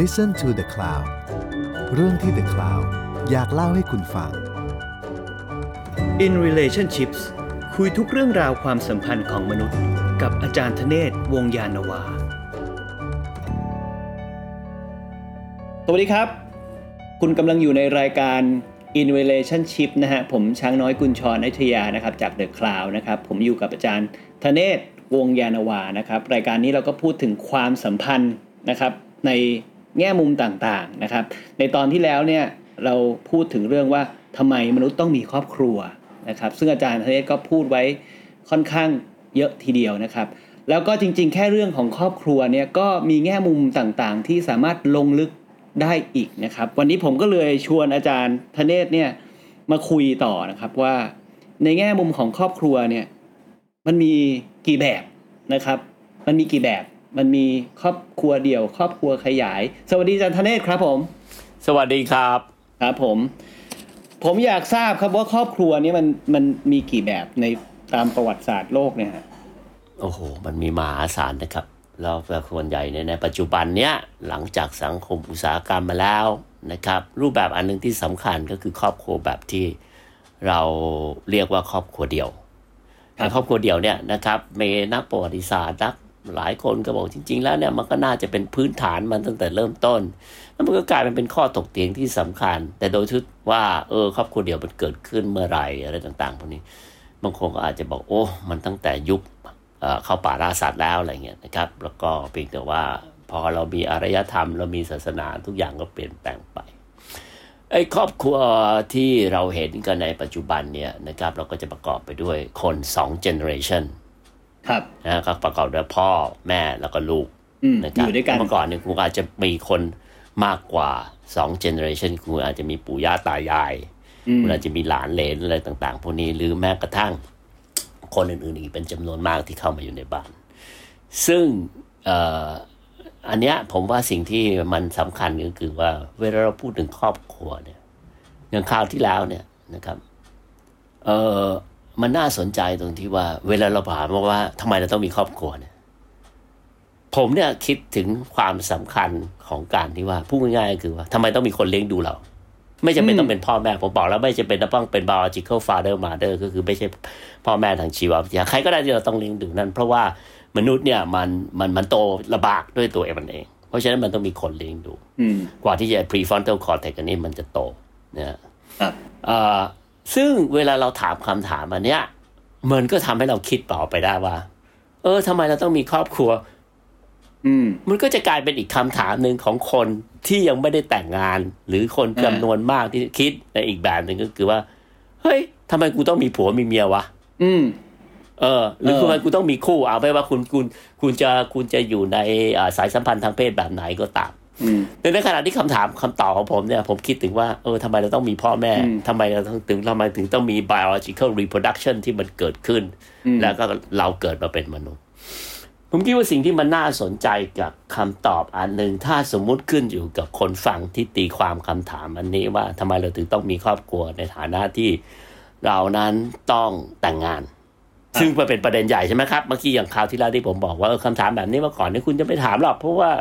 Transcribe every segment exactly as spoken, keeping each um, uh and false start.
Listen to the cloud เรื่องที่ The Cloud อยากเล่าให้คุณฟัง In relationships คุยทุกเรื่องราวความสัมพันธ์ของมนุษย์กับอาจารย์ธเนศ วงศ์ยานวาสวัสดีครับคุณกำลังอยู่ในรายการ In Relationship นะฮะผมช้างน้อยกุญชร อยุธยานะครับจาก The Cloud นะครับผมอยู่กับอาจารย์ธเนศ วงศ์ยานวานะครับรายการนี้เราก็พูดถึงความสัมพันธ์นะครับในแง่มุมต่างๆนะครับในตอนที่แล้วเนี่ยเราพูดถึงเรื่องว่าทำไมมนุษย์ต้องมีครอบครัวนะครับซึ่งอาจารย์ธเนศก็พูดไว้ค่อนข้างเยอะทีเดียวนะครับแล้วก็จริงๆแค่เรื่องของครอบครัวเนี่ยก็มีแง่มุมต่างๆที่สามารถลงลึกได้อีกนะครับวันนี้ผมก็เลยชวนอาจารย์ธเนศเนี่ยมาคุยต่อนะครับว่าในแง่มุมของครอบครัวเนี่ยมันมีกี่แบบนะครับมันมีกี่แบบมันมีครอบครัวเดี่ยวครอบครัวขยายสวัสดีอาจารย์ธเนศครับผมสวัสดีครับครับผมผมอยากทราบครับว่าครอบครัวนี้มันมันมีกี่แบบในตามประวัติศาสตร์โลกเนี่ยฮะโอ้โหมันมีมหาศาลนะครับแล้วส่วนใหญ่ในในปัจจุบันเนี้ยหลังจากสังคมอุตสาหกรรมมาแล้วนะครับรูปแบบอันนึงที่สำคัญก็คือครอบครัวแบบที่เราเรียกว่าครอบครัวเดี่ยวครอบครัวเดี่ยวเนี่ยนะครับมีนักประวัติศาสตร์นักหลายคนก็บอกจริงๆแล้วเนี่ยมันก็น่าจะเป็นพื้นฐานมันตั้งแต่เริ่มต้นแล้วมันก็กลายเป็นข้อถกเถียงที่สำคัญแต่โดยทึ่ว่าเออครอบครัวเดี่ยวมันเกิดขึ้นเมื่อไหร่อะไรต่างๆพวกนี้บางคนก็อาจจะบอกโอ้มันตั้งแต่ยุคเข้าป่าล่าสัตว์แล้วอะไรเงี้ยนะครับแล้วก็เพียงแต่ว่าพอเรามีอารยธรรมเรามีศาสนาทุกอย่างก็เปลี่ยนแปลงไปไอ้ครอบครัวที่เราเห็นกันในปัจจุบันเนี่ยนะครับเราก็จะประกอบไปด้วยคนสองเจเนอเรชั่นครับนะครับประกอบด้วยพ่อแม่แล้วก็ลูกนะครับเมื่อก่อนเนี่ยคุณอาจจะมีคนมากกว่าสองเจเนอเรชั่นคุณอาจจะมีปู่ย่าตายายคุณอาจจะมีหลานเหลนอะไรต่างๆพวกนี้หรือแม้กระทั่งคนอื่นๆอีกเป็นจำนวนมากที่เข้ามาอยู่ในบ้านซึ่ง อ, อันเนี้ยผมว่าสิ่งที่มันสำคัญก็คือว่าเวลาเราพูดถึงครอบครัวเนี่ยอย่างคราวที่แล้วเนี่ยนะครับเออมันน่าสนใจตรงที่ว่าเวลาเราถามว่าทำไมเราต้องมีครอบครัวเนี่ยผมเนี่ยคิดถึงความสำคัญของการที่ว่าพูดง่ายๆคือว่าทำไมต้องมีคนเลี้ยงดูเราไม่จำเป็นต้องเป็นพ่อแม่ผมบอกแล้วไม่จำเป็นต้องเป็น biological father mother ก็คือไม่ใช่พ่อแม่ทางชีววิทยาใครก็ได้ที่เราต้องเลี้ยงดูนั่นเพราะว่ามนุษย์เนี่ยมันมันมันโตลำบากด้วยตัวเองมันเองเพราะฉะนั้นมันต้องมีคนเลี้ยงดูกว่าที่จะ prefrontal cortex อันนี้มันจะโตนะอ่าซึ่งเวลาเราถามคำถามอันเนี้ยมันก็ทำให้เราคิดต่อไปได้ว่าเออทำไมเราต้องมีครอบครัวอืมมันก็จะกลายเป็นอีกคำถามนึงของคนที่ยังไม่ได้แต่งงานหรือคนจำนวนมากที่คิดในอีกแบบนึงก็คือว่าเฮ้ยทำไมกูต้องมีผัวมีเมียวะอืมเออหรือทำไมกูต้องมีคู่เอาไปว่าคุณคุณคุณจะคุณจะอยู่ในสายสัมพันธ์ทางเพศแบบไหนก็ตามแต่ในขณะที่คำถามคำตอบของผมเนี่ยผมคิดถึงว่าเออทำไมเราต้องมีพ่อแม่ทำไมเราต้องถึงทำไมถึงต้องมี biological reproduction ที่มันเกิดขึ้นแล้วก็เราเกิดมาเป็นมนุษย์ผมคิดว่าสิ่งที่มันน่าสนใจกับคำตอบอันนึงถ้าสมมุติขึ้นอยู่กับคนฟังที่ตีความคำถามอันนี้ว่าทำไมเราถึงต้องมีครอบครัวในฐานะที่เรานั้นต้องแต่งงานซึ่งมันเป็นประเด็นใหญ่ใช่ไหมครับเมื่อกี้อย่างคราวที่แล้วที่ผมบอกว่าคำถามแบบนี้เมื่อก่อนนี่คุณจะไม่ถามหรอกเพราะว่า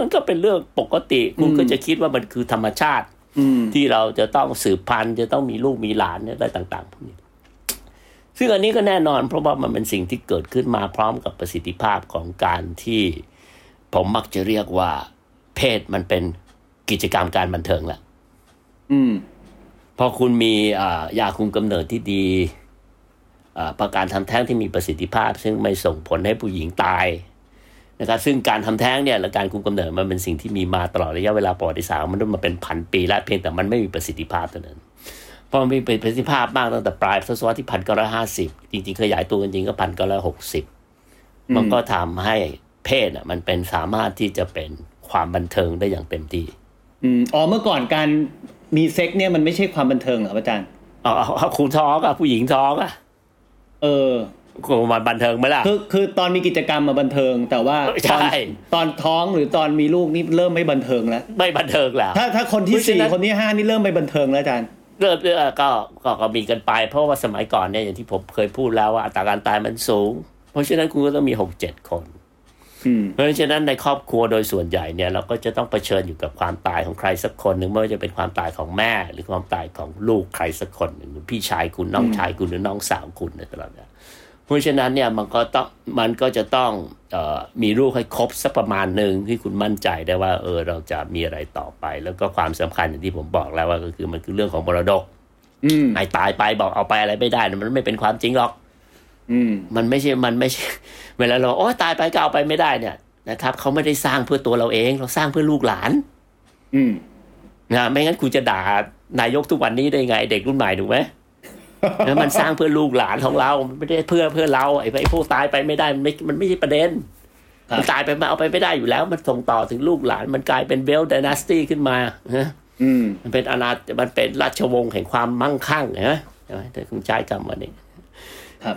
มันก็เป็นเรื่องปกติคุณก็จะคิดว่ามันคือธรรมชาติที่เราจะต้องสืบพันธุ์จะต้องมีลูกมีหลานอะไรต่างๆพวกนี้ซึ่งอันนี้ก็แน่นอนเพราะว่ามันเป็นสิ่งที่เกิดขึ้นมาพร้อมกับประสิทธิภาพของการที่ผมมักจะเรียกว่าเพศมันเป็นกิจกรรมการบันเทิงแหละอืมพอคุณมีอ่ายาคุมกำเนิดที่ดีอ่าประการทำแท้งที่มีประสิทธิภาพซึ่งไม่ส่งผลให้ผู้หญิงตายนะครับซึ่งการทำแท้งเนี่ยและการคุมกำเนิดมันเป็นสิ่งที่มีมาตลอดระยะเวลาประวัติศาสตร์มันมาเป็นพันปีแล้วเพียงแต่มันไม่มีประสิทธิภาพเท่านั้นพอมีประสิทธิภาพมากตั้งแต่ปลายทศวรรษที่หนึ่งพันเก้าร้อยห้าสิบจริงๆขยายตัวจริงๆก็หนึ่งพันเก้าร้อยหกสิบมันก็ทำให้เพศอ่ะมันเป็นสามารถที่จะเป็นความบันเทิงได้อย่างเต็มที่อืมอ๋อเมื่อก่อนการมีเซ็กซ์เนี่ยมันไม่ใช่ความบันเทิงเหรออาจารย์อ๋อคุณท้องอ่ะผู้หญิงท้องอ่ะเออมันบันเทิงไหมล่ะคือคือตอนมีกิจกรรมมาบันเทิงแต่ว่าตอนตอนท้องหรือตอนมีลูกนี่เริ่มไม่บันเทิงแล้วไม่บันเทิงแล้วถ้าถ้าคนที่สี่คนที่ห้านี่เริ่มไม่บันเทิงแล้วอาจารย์เริ่มก็ก็มีกันไปเพราะว่าสมัยก่อนเนี่ยอย่างที่ผมเคยพูดแล้วว่าอัตราการตายมันสูงเพราะฉะนั้นคุณก็ต้องมีหกเจ็ดคน เพราะฉะนั้นในครอบครัวโดยส่วนใหญ่เนี่ยเราก็จะต้องเผชิญอยู่กับความตายของใครสักคนหนึ่งไม่ว่าจะเป็นความตายของแม่หรือความตายของลูกใครสักคนหนึ่งพี่ชายคุณน้องชายคุณหรือน้องสาวคุณในตลอดเนี่ยเพราะฉะนั้นเนี่ยมันก็ต้องมันก็จะต้องเอ่อมีลูกให้ครบสักประมาณนึงที่คุณมั่นใจได้ว่าเออเราจะมีอะไรต่อไปแล้วก็ความสำคัญอย่างที่ผมบอกแล้วว่าก็คือมันคือเรื่องของมรดกไอ้ตายไปบอกเอาไปอะไรไม่ได้มันไม่เป็นความจริงหรอกมันไม่ใช่มันไม่ใช่เวลาเราโอ้ตายไปก็เอาไปไม่ได้เนี่ยนะครับเขาไม่ได้สร้างเพื่อตัวเราเองเราสร้างเพื่อลูกหลานนะไม่งั้นคุณจะด่านายกทุกวันนี้ได้ไงเด็กรุ่นใหม่ถูกไหมแล้วมันสร้างเพื่อลูกหลานของเราไม่ได้เพื่อเพื่อเราไอ้ไอ้พวกตายไปไม่ได้มันไม่มันไม่ใช่ประเด็นมันตายไปมาเอาไปไม่ได้อยู่แล้วมันส่งต่อถึงลูกหลานมันกลายเป็นเบลล์ไดนาสตี้ขึ้นมานะมันเป็นอาณามันเป็นราชวงศ์แห่งความมั่งคั่งใช่ไหมใช่ไหมแต่คุณใช้คำวันนี้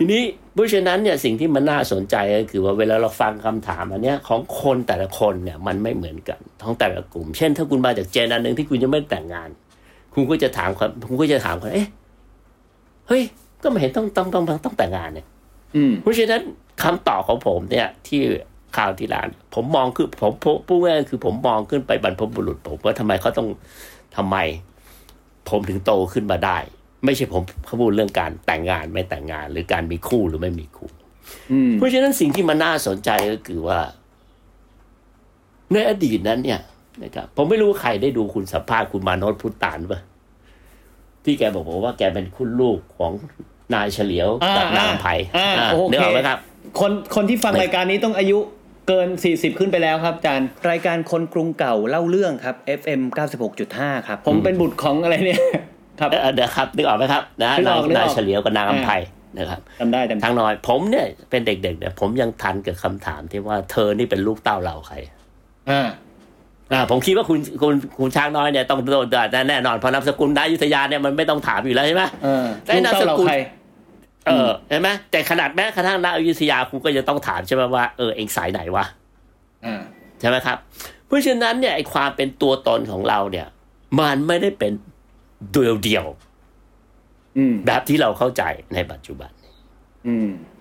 ทีนี้เพราะฉะนั้นเนี่ยสิ่งที่มันน่าสนใจก็คือว่าเวลาเราฟังคำถามอันเนี้ยของคนแต่ละคนเนี่ยมันไม่เหมือนกันของแต่ละกลุ่มเช่นถ้าคุณมาจากเจนอันนึงที่คุณยังไม่แต่งงานคุณก็จะถามคุณก็จะถามคนเอ๊ะเฮ้ยก็ไม่เห็นต้องต้องต้องต้องแต่งงานเนี่ยเพราะฉะนั้นคำตอบของผมเนี่ยที่ข่าวที่ร้านผมมองคือผมพูดง่ายคือผมมองขึ้นไปบรรพบุรุษผมว่าทำไมเขาต้องทำไมผมถึงโตขึ้นมาได้ไม่ใช่ผมพูดเรื่องการแต่งงานไม่แต่งงานหรือการมีคู่หรือไม่มีคู่เพราะฉะนั้นสิ่งที่มันน่าสนใจก็คือว่าในอดีตนั้นเนี่ยนะครับผมไม่รู้ใครได้ดูคุณสัมภาษณ์คุณมาโนชพุทธานป่ะที่แกบอกผมว่าแกเป็นคุณลูกของนายเฉลียวกับนางไผ่นึกออกไหมครับคนคนที่ฟังรายการนี้ต้องอายุเกินสี่สิบขึ้นไปแล้วครับอาจารย์รายการคนกรุงเก่าเล่าเรื่องครับ เอฟ เอ็ม เก้าสิบหกจุดห้า ครับผมเป็นบุตรของอะไรเนี่ยครับเดี๋ยวครับนึกออกไหมครับนะนายเฉลียวกับนางอำไพนะครับจำได้จำทางน้อยผมเนี่ยเป็นเด็กๆเนี่ยผมยังทันกับคำถามที่ว่าเธอนี่เป็นลูกเต้าเราใครอ่าอ่าผมคิดว่าคุณคุณคุณช้างน้อยเนี่ยต้องโดนด่าแน่นอนเพราะนามสกุลนายุทธยาเนี่ยมันไม่ต้องถามอยู่แล้วใช่ไหมเออลูกเต้าเราใครเออใช่ไหมแต่ขนาดแม้กระทั่งนายุทธยาคุณก็จะต้องถามใช่ไหมว่าเออเองสายไหนวะอ่าใช่ไหมครับเพราะฉะนั้นเนี่ยไอ้ความเป็นตัวตนของเราเนี่ยมันไม่ได้เป็นเดียวเดียวแบบที่เราเข้าใจในปัจจุบัน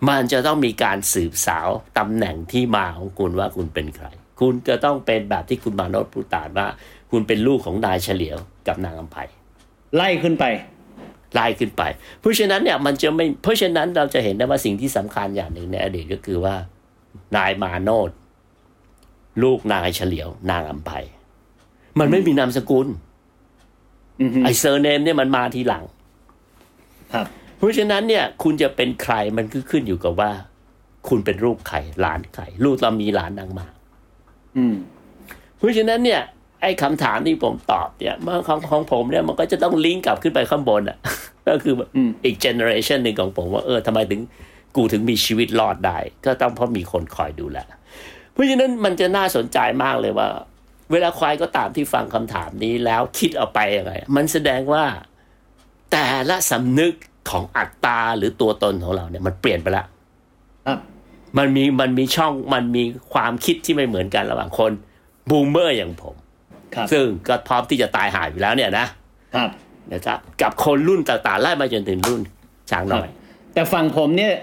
มันจะต้องมีการสืบสาวตำแหน่งที่มาของคุณว่าคุณเป็นใครคุณจะต้องเป็นแบบที่คุณมาโนชพูดตานว่าคุณเป็นลูกของนายเฉลียวกับนางอำไพไล่ขึ้นไปไล่ขึ้นไปเพราะฉะนั้นเนี่ยมันจะไม่เพราะฉะนั้นเราจะเห็นได้ว่าสิ่งที่สำคัญอย่างหนึ่งในอดีตก็คือว่านายมาโนชลูกนายเฉลียวนางอำไพมันไม่มีนามสกุลไอ้เซอร์เนมเนี่ยมันมาทีหลังครับเพราะฉะนั้นเนี่ยคุณจะเป็นใครมันก็ขึ้นอยู่กับว่าคุณเป็นลูกใครหลานใครลูกเรามีหลานนางมาอืมเพราะฉะนั้นเนี่ยไอ้คำถามที่ผมตอบเนี่ยเมื่อของของผมเนี่ยมันก็จะต้องลิงก์กลับขึ้นไปข้างบนอ่ะก็คืออีกเจเนอเรชันนึงของผมว่าเออทำไมถึงกูถึงมีชีวิตรอดได้ก็ต้องเพราะมีคนคอยดูแลเพราะฉะนั้นมันจะน่าสนใจมากเลยว่าเวลาใครก็ตามที่ฟังคำถามนี้แล้วคิดเอาไปยังไงมันแสดงว่าแต่ละสำนึกของอัตตาหรือตัวตนของเราเนี่ยมันเปลี่ยนไปแล้วมันมีมันมีช่องมันมีความคิดที่ไม่เหมือนกันระหว่างคนบูมเมอร์อย่างผมซึ่งก็พร้อมที่จะตายหายอยู่แล้วเนี่ยนะครับนะครับกับคนรุ่นต่างๆไล่มาจนถึงรุ่นช้างน้อยแต่ฝั่งผมเนี่ย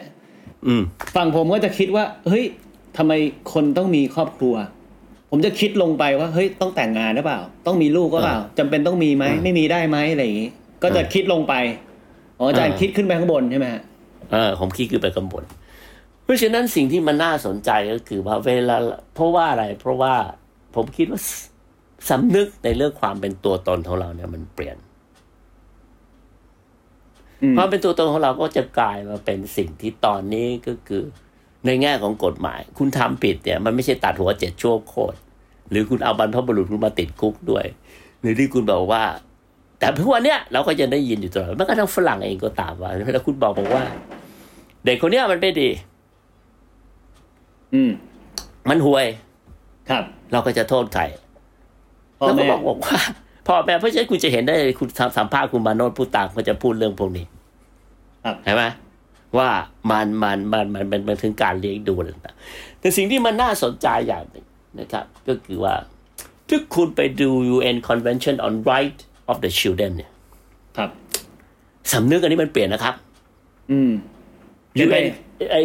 ฝั่งผมก็จะคิดว่าเฮ้ยทำไมคนต้องมีครอบครัวผมจะคิดลงไปว่าเฮ้ยต้องแต่งงานหรือเปล่าต้องมีลูกก็เปล่าจำเป็นต้องมีไหมไม่มีได้ไหมอะไรอย่างงี้ก็จะคิดลงไปอ๋ออาจารย์คิดขึ้นไปข้างบนใช่ไหมฮะเออผมคิดขึ้นไปข้างบนเพราะฉะนั้นสิ่งที่มันน่าสนใจก็คือว่าเวลาเพราะว่าอะไรเพราะว่าผมคิดว่าสำนึกในเรื่องความเป็นตัวตนของเราเนี่ยมันเปลี่ยนความเป็นตัวตนของเราก็จะกลายมาเป็นสิ่งที่ตอนนี้ก็คือในแง่ของกฎหมายคุณทำผิดเนี่ยมันไม่ใช่ตัดหัวเจ็ดชั่วโคตรหรือคุณเอาบรรพบุรุษคุณมาติดคุกด้วยหรือที่คุณบอกว่าแต่ทุกวันเนี้ยเราก็จะได้ยินอยู่ตลอดแม้กระทั่งฝรั่งเองก็ตามว่าแล้วคุณบอกบอกว่าเด็กคนเนี้ยมันไม่ดีอืมมันห่วยครับเราก็จะโทษใครแล้วก็บอกบอกว่าพ่อแม่เพราะฉะนั้นคุณจะเห็นได้คุณสัมภาษณ์คุณมาโนชพูดต่างก็จะพูดเรื่องพวกนี้ครับใช่มั้ยว่ามันมันมันมันมันถึงการเลี้ยงดูอะไรต่างๆแต่สิ่งที่มันน่าสนใจอย่างหนึ่งนะครับก็คือว่าถ้าคุณไปดู ยู เอ็น Convention on Right of the Children เนี่ยครับสำนึกอันนี้มันเปลี่ยนนะครับอืม ยู เอ็น ไอ้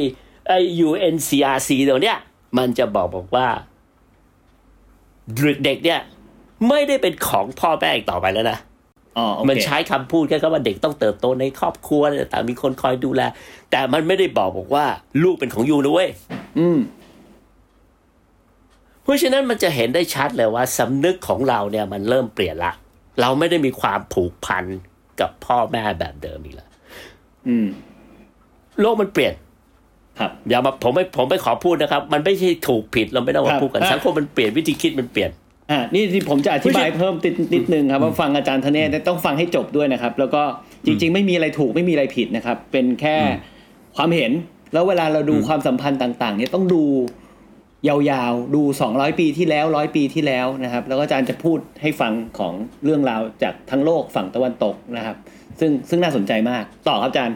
ไอ้ ยู เอ็น ซี อาร์ ซี ตัวเนี้ย มันจะบอกบอกว่าเด็กเนี่ยไม่ได้เป็นของพ่อแม่อีกต่อไปแล้วนะอ๋อโอเคมันใช้คำพูดแค่ว่าเด็กต้องเติบโตในครอบครัวแต่มีคนคอยดูแลแต่มันไม่ได้บอกบอกว่าลูกเป็นของยูนะเว้ยอืมเพราะฉะนั้นมันจะเห็นได้ชัดเลยว่าสำนึกของเราเนี่ยมันเริ่มเปลี่ยนละเราไม่ได้มีความผูกพันกับพ่อแม่แบบเดิมอีกแล้วอืมโลกมันเปลี่ยนครับอย่ามาผมไม่ผมไม่ขอพูดนะครับมันไม่ใช่ถูกผิดเราไม่ต้องมาพูดกันสังคมมันเปลี่ยนวิธีคิดมันเปลี่ยนอ่านี่ที่ผมจะอธิบายเพิ่มติดนิดนึงครับว่าฟังอาจารย์ธเนศต้องฟังให้จบด้วยนะครับแล้วก็จริงๆไม่มีอะไรถูกไม่มีอะไรผิดนะครับเป็นแค่ความเห็นแล้วเวลาเราดูความสัมพันธ์ต่างๆเนี่ยต้องดูยาวๆดูสองร้อยปีที่แล้วหนึ่งร้อยปีที่แล้วนะครับแล้วก็อาจารย์จะพูดให้ฟังของเรื่องราวจากทั้งโลกฝั่งตะวันตกนะครับซึ่งซึ่งน่าสนใจมากต่อครับอาจารย์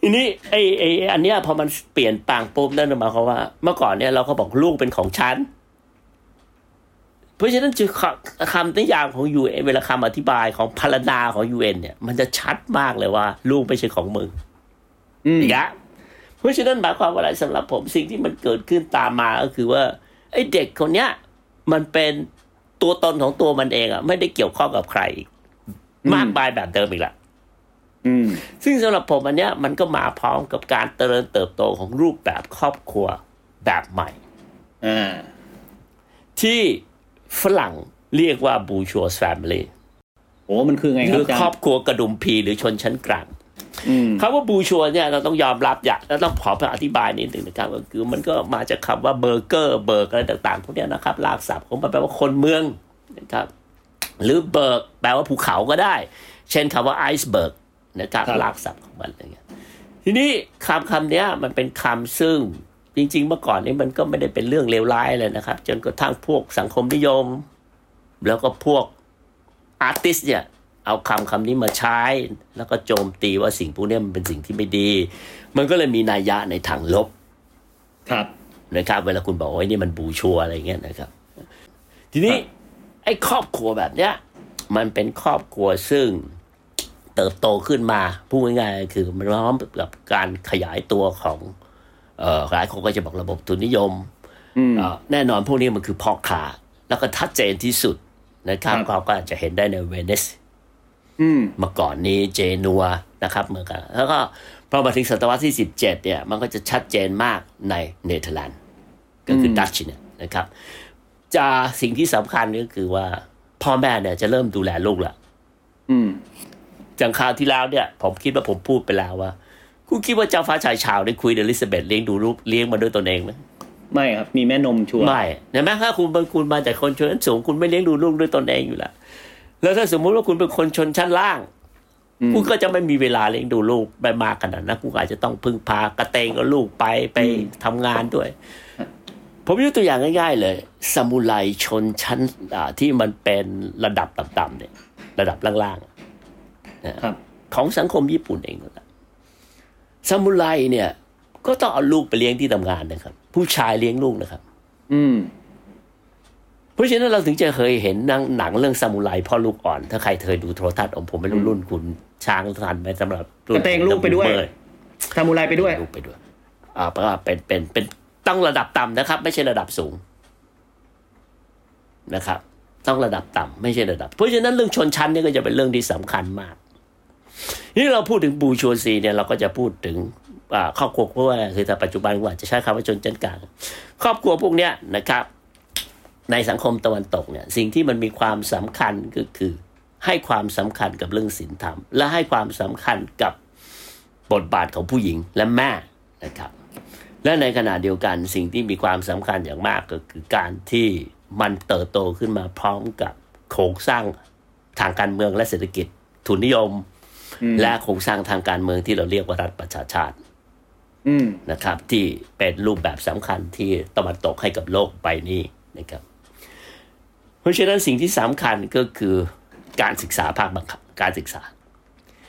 ทีนี้ไอ้ไอ้อันเนี้ยพอมันเปลี่ยนปางปุ๊บนั่นหมายความว่าเมื่อก่อนเนี่ยเราก็บอกลูกเป็นของฉันเพราะฉะนั้นคือคำนิยามของ ยู เอ็น เวลาคำอธิบายของพรรณาของ ยู เอ็น เนี่ยมันจะชัดมากเลยว่าลูกไม่ใช่ของมึงอืมนะเพราะฉะนั้นหมายความว่าอะไรสำหรับผมสิ่งที่มันเกิดขึ้นตามมาก็คือว่าไอ้เด็กคนเนี้ยมันเป็นตัวตนของตัวมันเองอ่ะไม่ได้เกี่ยวข้องกับใครมากมายแบบเดิมอีกละอืมซึ่งสำหรับผมอันเนี้ยมันก็มาพร้อมกับการเจริญเติบโตของรูปแบบครอบครัวแบบใหม่อ่าที่ฝรั่งเรียกว่าบูชัวส์แฟมิลี่โอ้มันคือไงครับคือครอบครัวกระดุมพีหรือชนชั้นกลางคำว่าบูชัวเนี่ยเราต้องยอมรับอย่างแล้วต้องขออธิบายนิดหนึ่งนะครับก็คือมันก็มาจากคำว่าเบอร์เกอร์เบิร์กอะไรต่างๆพวกนี้นะครับรากศัพท์ของมันแปลว่าคนเมืองนะครับหรือเบิร์กแปลว่าภูเขาก็ได้เช่นคำว่าไอซ์เบิร์กนะครับรากศัพท์ของมันอะไรเงี้ยทีนี้คำคำนี้มันเป็นคำซึ่งจริงๆเมื่อก่อนนี้มันก็ไม่ได้เป็นเรื่องเลวร้ายเลยนะครับจนกระทั่งพวกสังคมนิยมแล้วก็พวกอาร์ติสต์เนี่ยเอาคำคำนี้มาใช้แล้วก็โจมตีว่าสิ่งพวกนี้มันเป็นสิ่งที่ไม่ดีมันก็เลยมีนัยยะในทางลบครับนะครับเวลาคุณบอกว่านี่มันบูชัวอะไรเงี้ยนะครับทีนี้ไอ้ครอบครัวแบบเนี้ยมันเป็นครอบครัวซึ่งเติบโตขึ้นมาพูดง่ายๆคือมันพร้อมกับการขยายตัวของเอ่อหลายคนก็จะบอกระบบทุนนิยมแน่นอนพวกนี้มันคือพ่อค้าแล้วก็ชัดเจนที่สุดนะครับเราก็อาจจะเห็นได้ในเวนิสเมื่อก่อนนี้เจนัวนะครับเมื่อก่อนแล้วก็พอมาถึงศตวรรษที่สิบเจ็ดเนี่ยมันก็จะชัดเจนมากในเนเธอร์แลนด์ก็คือดัตช์เนี่ยนะครับจะสิ่งที่สำคัญก็คือว่าพ่อแม่เนี่ยจะเริ่มดูแลลูกละจังคราวที่แล้วเนี่ยผมคิดว่าผมพูดไปแล้วว่าคุณคิดว่าเจ้าฟ้าชายชาวได้คุยเอลิซาเบธเลี้ยงดูลูกเลี้ยงมาด้วยตนเองมั้ยไม่ครับมีแม่นมชัวร์ไม่เห็นมั้ยถ้าคุณเป็นคุณมาจากคนชนชั้นสูงคุณไม่เลี้ยงดูลูกด้วยตนเองอยู่แล้วแล้วถ้าสมมุติว่าคุณเป็นคนชนชั้นล่างคุณก็จะไม่มีเวลาเลี้ยงดูลูกไปมากขนาดนั้นคุณอาจจะต้องพึ่งพากระเตงกับลูกไปไปทำงานด้วยผมยกตัวอย่างง่ายๆเลยซามูไรชนชั้นอ่าที่มันเป็นระดับต่ำๆเนี่ยระดับล่างๆนะครับของสังคมญี่ปุ่นเองนั่นแหละซามูไรเนี่ยก็ต้องเอาลูกไปเลี้ยงที่ทำงานนะครับผู้ชายเลี้ยงลูกนะครับอืมเพราะฉะนั้นเราถึงจะเคยเห็นหนังเรื่องซามูไรพ่อลูกอ่อนถ้าใครเคยดูโทรทัศน์ของผมเป็นรุ่นคุณช้างทันไหมสำหรับกระเตงลูกไปด้วยซามูไรไปด้วยลูกไปด้วยอ่าเพราะว่าเป็นเป็นเป็นต้องระดับต่ำนะครับไม่ใช่ระดับสูงนะครับต้องระดับต่ำไม่ใช่ระดับเพราะฉะนั้นเรื่องชนชั้นนี่ก็จะเป็นเรื่องที่สำคัญมากนี่เราพูดถึงบูชัวซีเนี่ยเราก็จะพูดถึงครอบครัวเพราะว่าคือแต่ปัจจุบันว่าจะใช้คำว่าชนชั้นกลางครอบครัวพวกเนี้ยนะครับในสังคมตะวันตกเนี่ยสิ่งที่มันมีความสำคัญก็คือให้ความสำคัญกับเรื่องศีลธรรมและให้ความสำคัญกับบทบาทของผู้หญิงและแม่นะครับและในขณะเดียวกันสิ่งที่มีความสำคัญอย่างมากก็คือการที่มันเติบโตขึ้นมาพร้อมกับโครงสร้างทางการเมืองและเศรษฐกิจทุนนิยมและโครงสร้างทางการเมืองที่เราเรียกว่ารัฐประชาชาตินะครับที่เป็นรูปแบบสำคัญที่ตะวันตกให้กับโลกไปนี้นะครับเพราะฉะนั้นสิ่งที่สำคัญก็คือการศึกษาภาคบังคับการศึกษา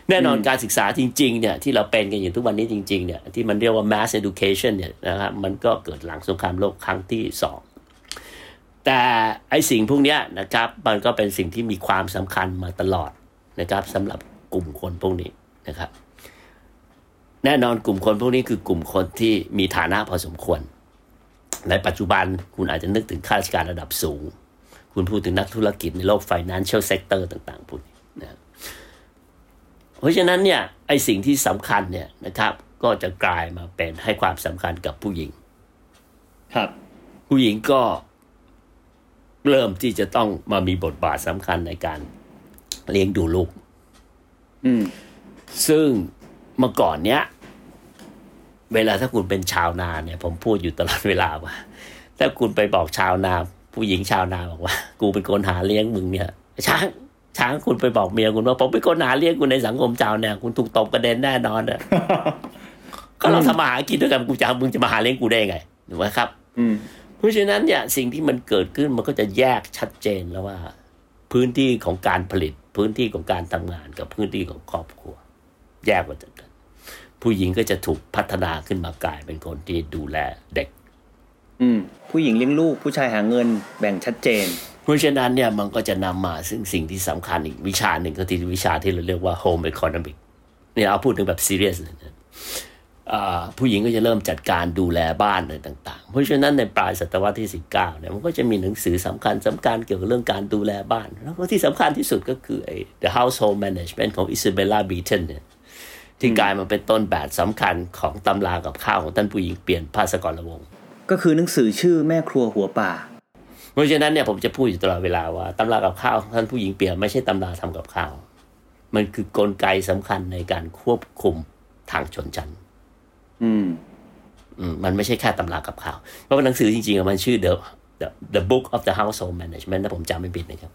แน่นอนการศึกษาจริงๆเนี่ยที่เราเป็นกันอยู่ทุกวันนี้จริงๆเนี่ยที่มันเรียกว่า mass education เนี่ยนะครับมันก็เกิดหลังสงครามโลกครั้งที่สองแต่ไอ้สิ่งพวกเนี้ยนะครับมันก็เป็นสิ่งที่มีความสำคัญมาตลอดนะครับสำหรับกลุ่มคนพวกนี้นะครับแน่นอนกลุ่มคนพวกนี้คือกลุ่มคนที่มีฐานะพอสมควร ในปัจจุบันคุณอาจจะนึกถึงข้าราชการระดับสูงคุณพูดถึงนักธุรกิจในโลก Financial Sector ต่างๆพวกนี้นะเพราะฉะนั้นเนี่ยไอ้สิ่งที่สำคัญเนี่ยนะครับก็จะกลายมาเป็นให้ความสำคัญกับผู้หญิงครับผู้หญิงก็เริ่มที่จะต้องมามีบทบาทสำคัญในการเลี้ยงดูลูกอืมซึ่งเมื่อก่อนเนี้ยเวลาถ้าคุณเป็นชาวนาเนี่ยผมพูดอยู่ตลอดเวลาว่าถ้าคุณไปบอกชาวนาผู้หญิงชาวนาบอกว่ากูเป็นคนหาเลี้ยงมึงเนี่ยช้างช้างคุณไปบอกเมียคุณว่าผมเป็นคนหาเลี้ยงคุณในสังคมชาวนาคุณถูกตบกระเด็นแน่นอนอ่ะก็เราทำมาหากินด้วยกันกูจะมึงจะมาหาเลี้ยงกูได้ไงถูกไหมครับเพราะฉะนั้นเนี่ยสิ่งที่มันเกิดขึ้นมันก็จะแยกชัดเจนแล้วว่าพื้นที่ของการผลิตพื้นที่ของการทำงานกับพื้นที่ของครอบครัวแยกออกจากกันผู้หญิงก็จะถูกพัฒนาขึ้นมากลายเป็นคนที่ดูแลเด็กผู้หญิงเลี้ยงลูกผู้ชายหาเงินแบ่งชัดเจนเพราะฉะนั้นเนี่ยมันก็จะนำมาซึ่งสิ่งที่สำคัญอีกวิชาหนึ่งก็คือวิชาที่เราเรียกว่า Homo Economicus เนี่ยเอาพูดถึงแบบ serious เลยนะผู้หญิงก็จะเริ่มจัดการดูแลบ้านอะไรต่างๆเพราะฉะนั้นในปลายศตวรรษที่สิบเก้าเนี่ยมันก็จะมีหนังสือสำคัญสำคัญเกี่ยวกับเรื่องการดูแลบ้านแล้วก็ที่สำคัญที่สุดก็คือไอ้ The Household Management ของ Isabella Beeton เนี่ยที่กลายมาเป็นต้นแบบสำคัญของตำรากับข้าวของท่านผู้หญิงเปลี่ยนภาสกรวงศ์ก็คือหนังสือชื่อแม่ครัวหัวป่าเพราะฉะนั้นเนี่ยผมจะพูดอยู่ตลอดเวลาว่าตำรากับข้าวของท่านผู้หญิงเปลี่ยนไม่ใช่ตำราทำกับข้าวมันคือกลไกสำคัญในการควบคุมทางชนชั้นอืมอืมมันไม่ใช่แค่ตำรากับข่าวเพราะว่าหนังสือจริงๆมันชื่อ The The, The Book of the Household Management ถ้าผมจำไม่ผิดนะครับ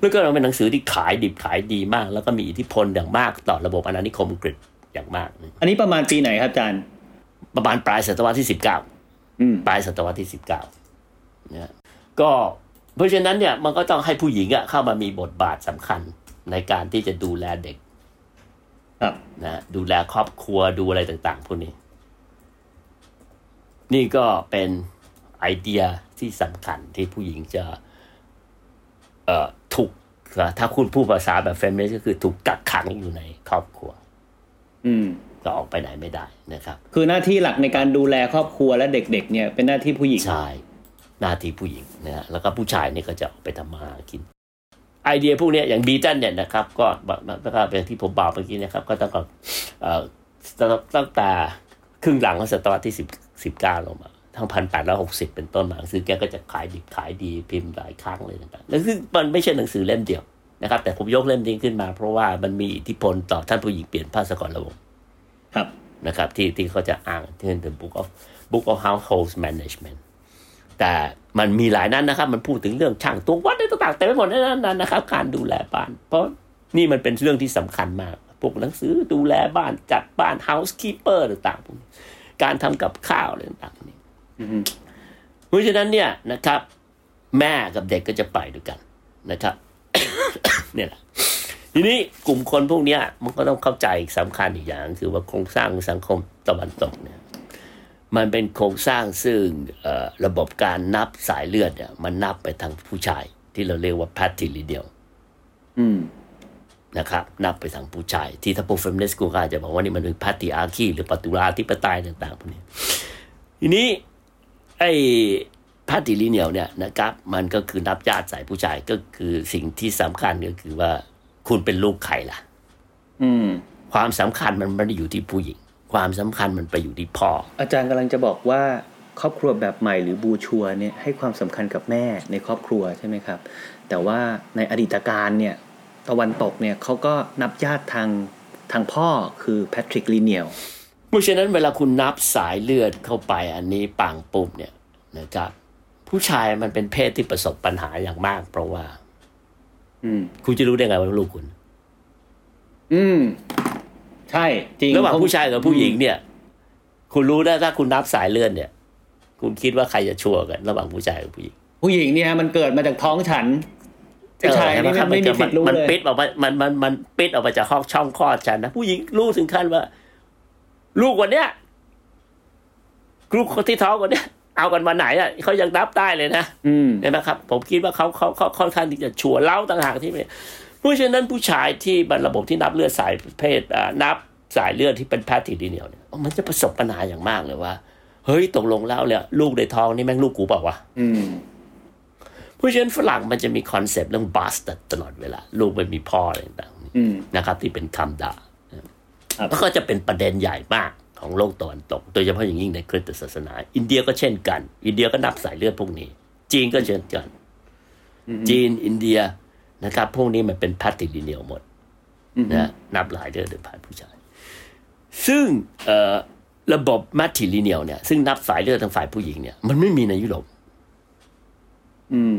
แล้วก็เป็นหนังสือที่ขายดิบขายดีมากแล้วก็มีอิทธิพลอย่างมากต่อระบบอาณานิคมอังกฤษอย่างมากอันนี้ประมาณปีไหนครับอาจารย์ประมาณปลายศตวรรษที่สิบเก้าอืมปลายศตวรรษที่สิบเก้านะก็เพราะฉะนั้นเนี่ยมันก็ต้องให้ผู้หญิงอ่ะเข้ามามีบทบาทสำคัญในการที่จะดูแลเด็กครับนะดูแลครอบครัวดูอะไรต่างๆพวกนี้นี่ก็เป็นไอเดียที่สำคัญที่ผู้หญิงจะเอ่อถูกถ้าคุณพูดภาษาแบบเฟมินิสต์ก็คือถูกกักขังอยู่ในครอบครัวอืมก็ออกไปไหนไม่ได้นะครับคือหน้าที่หลักในการดูแลครอบครัวและเด็กๆเนี่ยเป็นหน้าที่ผู้หญิงใช่หน้าที่ผู้หญิงนะแล้วก็ผู้ชายนี่ก็จะออกไปทำมาหากินไอเดียพวกนี้อย่างบีตันเนี่ยนะครับก็ก็เป็นที่ผมบอกเมื่อกี้นะครับก็ตั้งแต่เอ่อตั้งแต่ครึ่งหลังของศตวรรษที่สิบเก้าลงมาทั้งหนึ่งพันแปดร้อยหกสิบเป็นต้นมาหนังสือแกก็จะขายดิบขายดีพิมพ์หลายครั้งเลยต่างๆแล้วซึ่งมันไม่ใช่หนังสือเล่มเดียวนะครับแต่ผมยกเล่มนี้ขึ้นมาเพราะว่ามันมีอิทธิพลต่อท่านผู้หญิงเปลี่ยนภาสกรวงศ์ครับนะครับที่ที่เขาจะอ้างที่ The Book of Book of Household Managementแต่มันมีหลายนั้นนะครับมันพูดถึงเรื่องช่างตวงวัดอะไรต่างๆเต็มไปหมดนั้นนะครับการดูแลบ้านเพราะนี่มันเป็นเรื่องที่สำคัญมากพวกหนังสือดูแลบ้านจัดบ้าน housekeeper ต่างๆการทำกับข้าวอะไรต่างๆนี่เพราะฉะนั้นเนี่ยนะครับแม่กับเด็กก็จะไปด้วยกันนะครับ เนี่ยแหละทีนี้กลุ่มคนพวกนี้มันก็ต้องเข้าใจสำคัญอีกอย่างคือว่าโครงสร้างของสังคมตะวันตกเนี่ยมันเป็นโครงสร้างซึ่งระบบการนับสายเลือดเนี่ยมันนับไปทางผู้ชายที่เราเรียกว่า patrilineal อืมนะครับนับไปทางผู้ชายที่ถ้าพวก feminist กูก็จะบอกว่านี่มันเป็น patriarchy หรือปฏิรูปที่ปไตยต่างๆพวกนี้ทีนี้ไอ้ patrilineal เนี่ยนะครับมันก็คือนับญาติสายผู้ชายก็คือสิ่งที่สำคัญก็คือว่าคุณเป็นลูกใครล่ะอืมความสำคัญมันไม่ได้อยู่ที่ผู้หญิงความสำคัญมันไปอยู่ที่พ่ออาจารย์กำลังจะบอกว่าครอบครัวแบบใหม่หรือบูชัวเนี่ยให้ความสำคัญกับแม่ในครอบครัวใช่ไหมครับแต่ว่าในอดีตการเนี่ยตะวันตกเนี่ยเขาก็นับญาติทางทางพ่อคือแพทริกลีเนียลเพราะฉะนั้นเวลาคุณนับสายเลือดเข้าไปอันนี้ปังปุ๊บเนี่ยนะครับผู้ชายมันเป็นเพศที่ประสบปัญหาอย่างมากเพราะว่าอืมคุณจะรู้ได้ไงว่าลูกคุณอืมใช่จริงระหว่างผู้ชายกับผู้หญิงเนี่ยคุณรู้ได้ถ้าคุณนับสายเลือดเนี่ยคุณคิดว่าใครจะชัวร์กันระหว่างผู้ชายกับผู้หญิงผู้หญิงเนี่ยมันเกิดมาจากท้องฉันผู้ชายนี่มันไม่มีสิทธิ์รู้เลยมันปิดออกมามันมันมันปิดออกมาจากห้องช่องคลอดฉันนะผู้หญิงรู้ถึงขั้นว่าลูกวันเนี้ยลูกคนที่ท้องวันเนี้ยเอากันมาไหนอ่ะเขายังนับได้เลยนะเห็นไหมครับผมคิดว่าเขาเขาเขาค่อนข้างที่จะชัวร์เล่าต่างหากที่ไม่เพราะฉะนั้นผู้ชายที่บรรระบบที่นับเลือดสายเพศนับสายเลือดที่เป็นแพทริลิเนียลเนี่ยมันจะประสบปัญหาอย่างมากเลยว่า เฮ้ยตกลงแล้วเนี่ยลูกในท้องนี่แม่งลูกกูเปล่าวะอืมเพราะฉะนั้นฝรั่งมันจะมีคอนเซปต์เรื่อง bastard ตลอดเวลาลูกไม่มีพ่ออะไรต่างๆนะครับที่เป็นคำด่าแล้วก็จะเป็นประเด็นใหญ่มากของโลกตะวันตกโดยเฉพาะอย่างยิ่งในคริสตศาสนาอินเดียก็เช่นกันอินเดียก็นับสายเลือดพวกนี้จีนก็เช่นกันจีนอินเดียนะครับพวกนี้มันเป็นแพทริลิเนียลหมดนะนับหลายเดือนโดยผ่านผู้ชายซึ่งระบบแมทริลิเนียลเนี่ยซึ่งนับสายเลือดทางฝ่ายผู้หญิงเนี่ยมันไม่มีในยุโรปอืม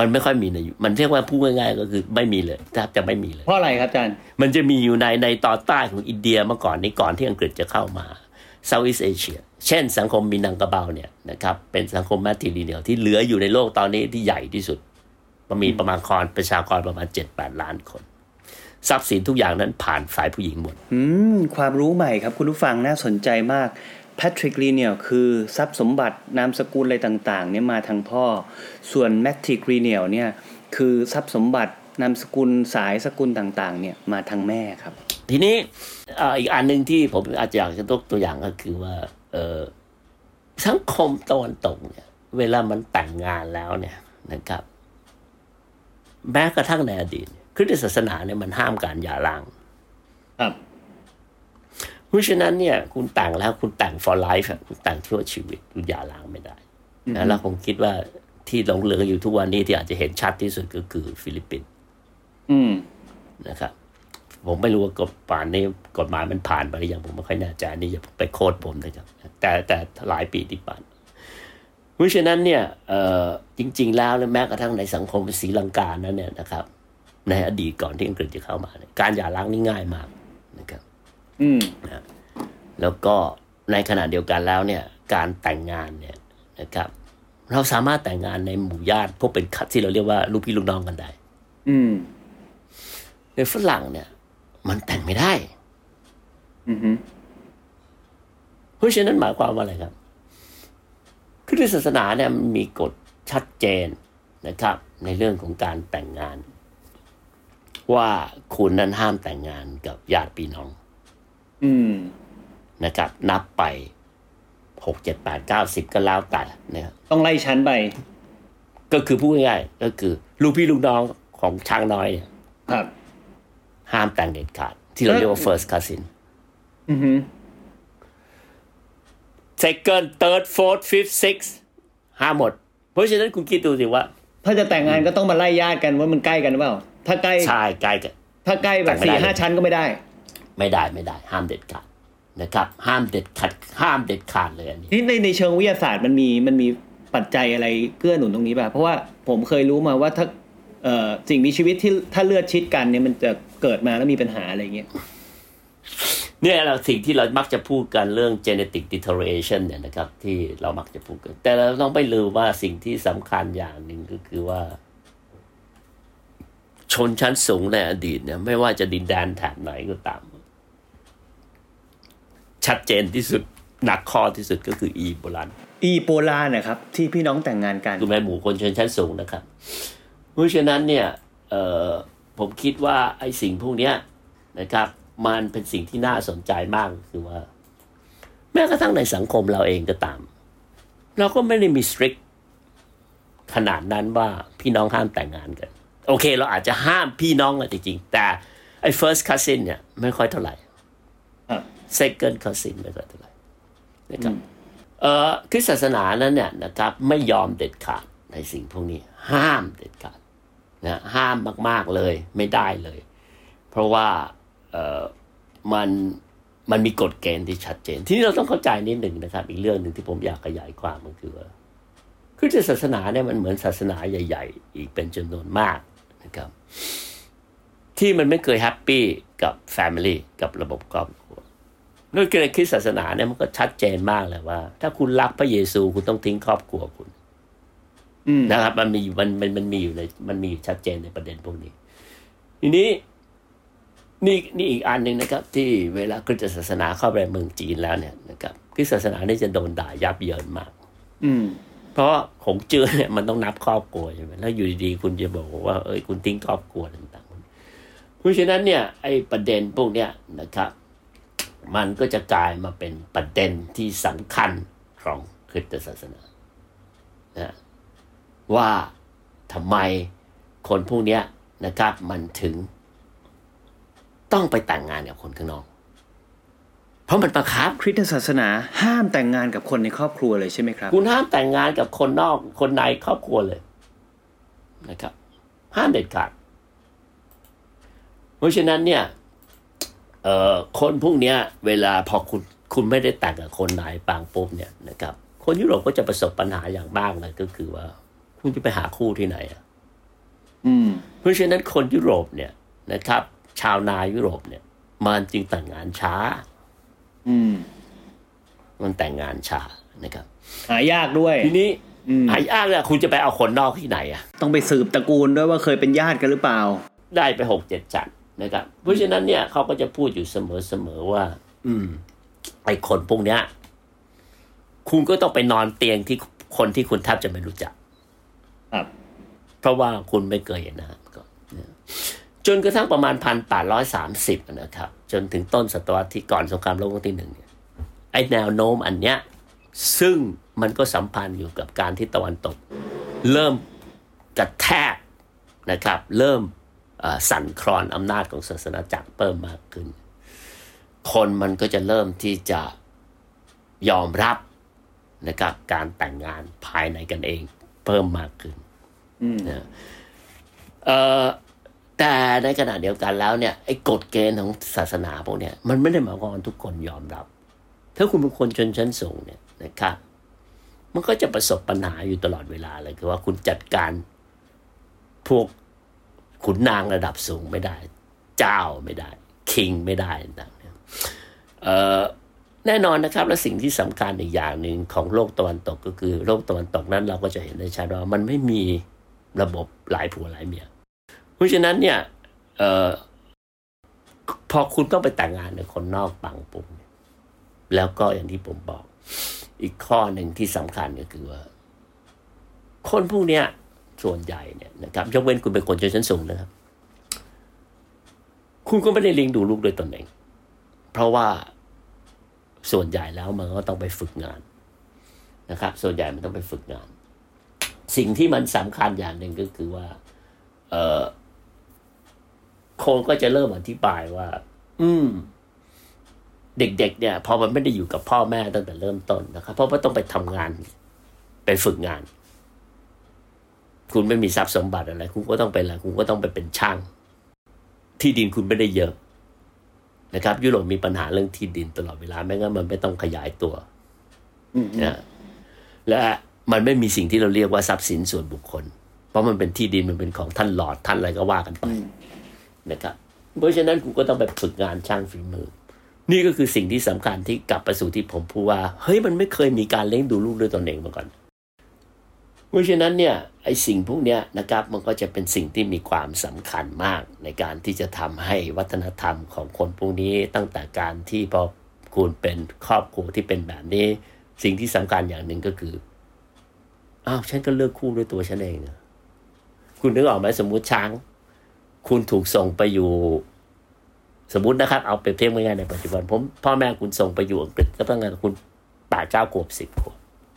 มันไม่ค่อยมีในมันเรียกว่าพูดง่ายๆก็คือไม่มีเลยแทบจะไม่มีเลยเพราะอะไรครับอาจารย์มันจะมีอยู่ในในตอนใต้ของอินเดียเมื่อก่อนนี้ก่อนที่อังกฤษจะเข้ามา Southeast Asia เช่นสังคมมินังกะเบาเนี่ยนะครับเป็นสังคมแมทริลิเนียลที่เหลืออยู่ในโลกตอนนี้ที่ใหญ่ที่สุดมันมีประมาณคนประชากรประมาณ เจ็ดแปด ล้านคนทรัพย์สินทุกอย่างนั้นผ่านสายผู้หญิงหมดอืมความรู้ใหม่ครับคุณผู้ฟังน่าสนใจมากแพทริกลีเนียลคือทรัพย์สมบัตินามสกุลอะไรต่างๆเนี่ยมาทางพ่อส่วนแมทริกลีเนียลเนี่ยคือทรัพย์สมบัตินามสกุลสายสกุลต่างๆเนี่ยมาทางแม่ครับทีนี้อีกอันนึงที่ผมอาจจะอยากจะยกตัวอย่างก็คือว่าสังคมตะวันตกเนี่ยเวลามันแต่งงานแล้วเนี่ยนะครับแม้กระทั่งในอดีตคริสต์ศาสนาเนี่ยมันห้ามการหย่าร้างครับเพราะฉะนั้นเนี่ยคุณแต่งแล้วคุณแต่ง for life คุณแต่งชั่วชีวิตคุณหย่าร้างไม่ได้นะแล้วผมคิดว่าที่หลงเหลืออยู่ทุกวันนี้ที่อาจจะเห็นชัดที่สุดก็คือฟิลิปปินส์นะครับผมไม่รู้ว่ากฎป่านนี้กฎหมายมันผ่านไปหรือยังผมไม่ค่อยแน่ใจนี่อย่าไปโคตรผมนะครับแต่แต่หลายปีที่ผ่านเพราะฉะนั้นเนี่ยจริงๆแล้วแม้กระทั่งในสังคมศรีลังกานั้นเนี่ยนะครับในอดีตก่อนที่อังกฤษจะเข้ามาการหย่าร้างนี่ง่ายมากนะครับอืมนะแล้วก็ในขณะเดียวกันแล้วเนี่ยการแต่งงานเนี่ยนะครับเราสามารถแต่งงานในหมู่ญาติพวกเป็นที่เราเรียกว่าลูกพี่ลูกน้องกันได้อืมในฝรั่งเนี่ยมันแต่งไม่ได้อือฮึเพราะฉะนั้นหมายความว่าอะไรครับคริสต์ศาสนาเนี่ยมันมีกฎชัดเจนนะครับในเรื่องของการแต่งงานว่าคุณนั้นห้ามแต่งงานกับญาติพี่น้องอืมนะครับนับไปหก เจ็ด แปด เก้า สิบก็แล้วแต่นะต้องไล่ชั้นไปก็คือพูดง่ายๆก็คือลูกพี่ลูกน้องของช้างน้อยเนี่ยครับห้ามแต่งเด็ดขาดที่เราเรียกว่า first cousin อือฮึ second third fourth fifth sixth ห้ามหมดเพราะฉะนั้นคุณคิดดูสิว่าถ้าจะแต่งงานก็ต้องมาไล่ญาติกันว่ามันใกล้กันหรือเปล่าถ้าใกล้ใช่ใกล้กันถ้าใกล้แบบ สี่ถึงห้า ชั้นก็ไม่ได้ไม่ได้ไม่ได้ห้ามเด็ดขาดนะครับห้ามเด็ดขาดห้ามเด็ดขาดเลยอันนี้ที่ในในเชิงวิทยาศาสตร์มันมีมันมีปัจจัยอะไรเกื้อหนุนตรงนี้ป่ะเพราะว่าผมเคยรู้มาว่าถ้าเอ่อสิ่งมีชีวิตที่ถ้าเลือดชิดกันเนี่ยมันจะเกิดมาแล้วมีปัญหาอะไรเงี้ยเนี่ยเราสิ่งที่เรามักจะพูดกันเรื่อง genetic deterioration เนี่ยนะครับที่เรามักจะพูดกันแต่เราต้องไม่ลืมว่าสิ่งที่สำคัญอย่างนึงก็คือว่าชนชั้นสูงในอดีตเนี่ยไม่ว่าจะดินแดนแถบไหนก็ตามชัดเจนที่สุดหนักข้อที่สุดก็คืออีโบลาอีโบลานะครับที่พี่น้องแต่งงานกันคือแม่หมู่คนชนชั้นสูงนะครับเพราะฉะนั้นเนี่ยเอ่อผมคิดว่าไอ้สิ่งพวกเนี้ยนะครับมันเป็นสิ่งที่น่าสนใจมากคือว่าแม้กระทั่งในสังคมเราเองก็ตามเราก็ไม่ได้มีสตริกขนาดนั้นว่าพี่น้องห้ามแต่งงานกันโอเคเราอาจจะห้ามพี่น้องกันจริงๆแต่ไอ้ first cousin เนี่ยไม่ค่อยเท่าไหร่อ่ะ second cousin ไม่ค่อยเท่าไหร่นะครับเอ่อคริสต์ศาสนานั้นเนี่ยนะครับไม่ยอมเด็ดขาดในสิ่งพวกนี้ห้ามเด็ดขาดนะห้ามมากๆเลยไม่ได้เลยเพราะว่าเอ่อมันมันมีกฎเกณฑ์ที่ชัดเจนที่เราต้องเข้าใจนิดนึงนะครับอีกเรื่องนึงที่ผมอยากขยายความก็คือว่าคริสต์ศาสนาเนี่ยมันเหมือนศาสนาใหญ่ๆอีกเป็นจำนวนมากนะครับที่มันไม่เคยแฮปปี้กับ family กับระบบครอบครัวด้วยการคริสต์ศาสนาเนี่ยมันก็ชัดเจนมากเลยว่าถ้าคุณรักพระเยซูคุณต้องทิ้งครอบครัวคุณนะครับมันมีมันมันมันมีอยู่ในมันมีชัดเจนในประเด็นพวกนี้ทีนี้นี่นี่อีกอันนึงนะครับที่เวลาคริสต์ศาสนาเข้าไปเมืองจีนแล้วเนี่ยนะครับคริสต์ศาสนานี่จะโดนด่ายับเยินมากอืมเพราะหงจื้อเนี่ยมันต้องนับครอบครัวใช่ไหมแล้วอยู่ดีๆคุณจะบอกว่าเอ้ยคุณทิ้งครอบครัวต่างๆเพราะฉะนั้นเนี่ยไอ้ประเด็นพวกเนี้ยนะครับมันก็จะกลายมาเป็นประเด็นที่สำคัญ ของคริสตศาสนานะว่าทำไมคนพวกเนี้ยนะครับมันถึงต้องไปแต่งงานกับคนข้างนอกเพราะมันบังคับคริสตศาสนาห้ามแต่งงานกับคนในครอบครัวเลยใช่ไหมครับคุณห้ามแต่งงานกับคนนอกคนในครอบครัวเลยนะครับห้ามเด็ดขาดเพราะฉะนั้นเนี่ยเอ่อคนพวกเนี้ยเวลาพอคุณคุณไม่ได้แต่งกับคนในปางปุ๊บเนี่ยนะครับคนยุโรปก็จะประสบปัญหาอย่างมากเลยก็คือว่าคุณจะไปหาคู่ที่ไหนอ่ะอืมเพราะฉะนั้นคนยุโรปเนี่ยนะครับชาวนายุโรปเนี่ยมันจึงแต่งงานช้าอืมมันแต่งงานช้านะครับหายากด้วยทีนี้หายากเนี่ยคุณจะไปเอาคนนอกที่ไหนอ่ะต้องไปสืบตระกูลด้วยว่าเคยเป็นญาติกันหรือเปล่าได้ไปหกเจ็ดจัดนะครับเพราะฉะนั้นเนี่ยเขาก็จะพูดอยู่เสมอๆว่าอืมไอ้คนพวกเนี้ยคุณก็ต้องไปนอนเตียงที่คนที่คุณแทบจะไม่รู้จักครับเพราะว่าคุณไม่เคยเห็นนะครับก็จนกระทั่งประมาณหนึ่งพันแปดร้อยสามสิบนะครับจนถึงต้นศตวรรษที่ก่อนสงครามโลกครั้งที่หนึ่งเนี่ยไอ้แนวโน้มอันเนี้ยซึ่งมันก็สัมพันธ์อยู่กับการที่ตะวันตกเริ่มกระแทกนะครับเริ่มเอ่อสั่นคลอนอำนาจของศาสนาจักรเพิ่มมากขึ้นคนมันก็จะเริ่มที่จะยอมรับนะครับการแต่งงานภายในกันเองเพิ่มมากขึ้นนะเอ่อแต่ในขณะเดียวกันแล้วเนี่ยไอ้กฎเกณฑ์ของศาสนาพวกเนี้ยมันไม่ได้หมายความว่าทุกคนยอมรับถ้าคุณเป็นคนชนชั้นสูงเนี่ยนะครับมันก็จะประสบปัญหาอยู่ตลอดเวลาเลยคือว่าคุณจัดการพวกขุนนางระดับสูงไม่ได้เจ้าไม่ได้คิงไม่ได้ต่างเนี่ยเอ่อแน่นอนนะครับและสิ่งที่สำคัญอีกอย่างหนึ่งของโลกตะวันตกก็คือโลกตะวันตกนั้นเราก็จะเห็นได้ชัดว่ามันไม่มีระบบหลายผัวหลายเมียเพราะฉะนั้นเนี่ยเอ่อพอคุณต้องไปแต่งงานกับคนนอกบางปุ่มแล้วก็อย่างที่ผมบอกอีกข้อหนึ่งที่สำคัญก็คือว่าคนพวกเนี้ยส่วนใหญ่เนี่ยนะครับยกเว้นคุณเป็นคนชนชั้นสูงนะครับคุณก็ไม่ได้เลี้ยงดูลูกโดยตนเองเพราะว่าส่วนใหญ่แล้วมันก็ต้องไปฝึกงานนะครับส่วนใหญ่มันต้องไปฝึกงานสิ่งที่มันสำคัญอย่างหนึ่งก็คือว่าเอ่อคนก็จะเริ่มอธิบายว่าอืมเด็กๆเนี่ยพอมันไม่ได้อยู่กับพ่อแม่ตั้งแต่เริ่มต้นนะครับเพราะว่าต้องไปทำงานไปฝึกงานคุณไม่มีทรัพย์สมบัติอะไรคุณก็ต้องไปอะไรคุณก็ต้องไปเป็นช่างที่ดินคุณไม่ได้เยอะนะครับยุโรปมีปัญหาเรื่องที่ดินตลอดเวลาไม่งั้นมันไม่ต้องขยายตัวนะและมันไม่มีสิ่งที่เราเรียกว่าทรัพย์สินส่วนบุคคลเพราะมันเป็นที่ดินมันเป็นของท่านหลอดท่านอะไรก็ว่ากันไปนะครับเพราะฉะนั้นคุณก็ต้องไปฝึกงานช่างฝีมือนี่ก็คือสิ่งที่สำคัญที่กลับไปสู่ที่ผมพูดว่าเฮ้ยมันไม่เคยมีการเลี้ยงดูลูกด้วยตนเองมาก่อนเพราะฉะนั้นเนี่ยไอ้สิ่งพวกเนี้ยนะครับมันก็จะเป็นสิ่งที่มีความสำคัญมากในการที่จะทำให้วัฒนธรรมของคนพวกนี้ตั้งแต่การที่พอคุณเป็นครอบครัวที่เป็นแบบนี้สิ่งที่สำคัญอย่างหนึ่งก็คืออ้าวฉันก็เลือกคู่ด้วยตัวฉันเองนะคุณนึกออกไหมสมมุติช้างคุณถูกส่งไปอยู่สมมุตินะครับเอาเปรียบเทียบง่ายๆในปัจจุบันผมพ่อแม่คุณส่งไปอยู่อังกฤษก็ตั้งแต่คุณแปดเก้าขวบสิบขวบ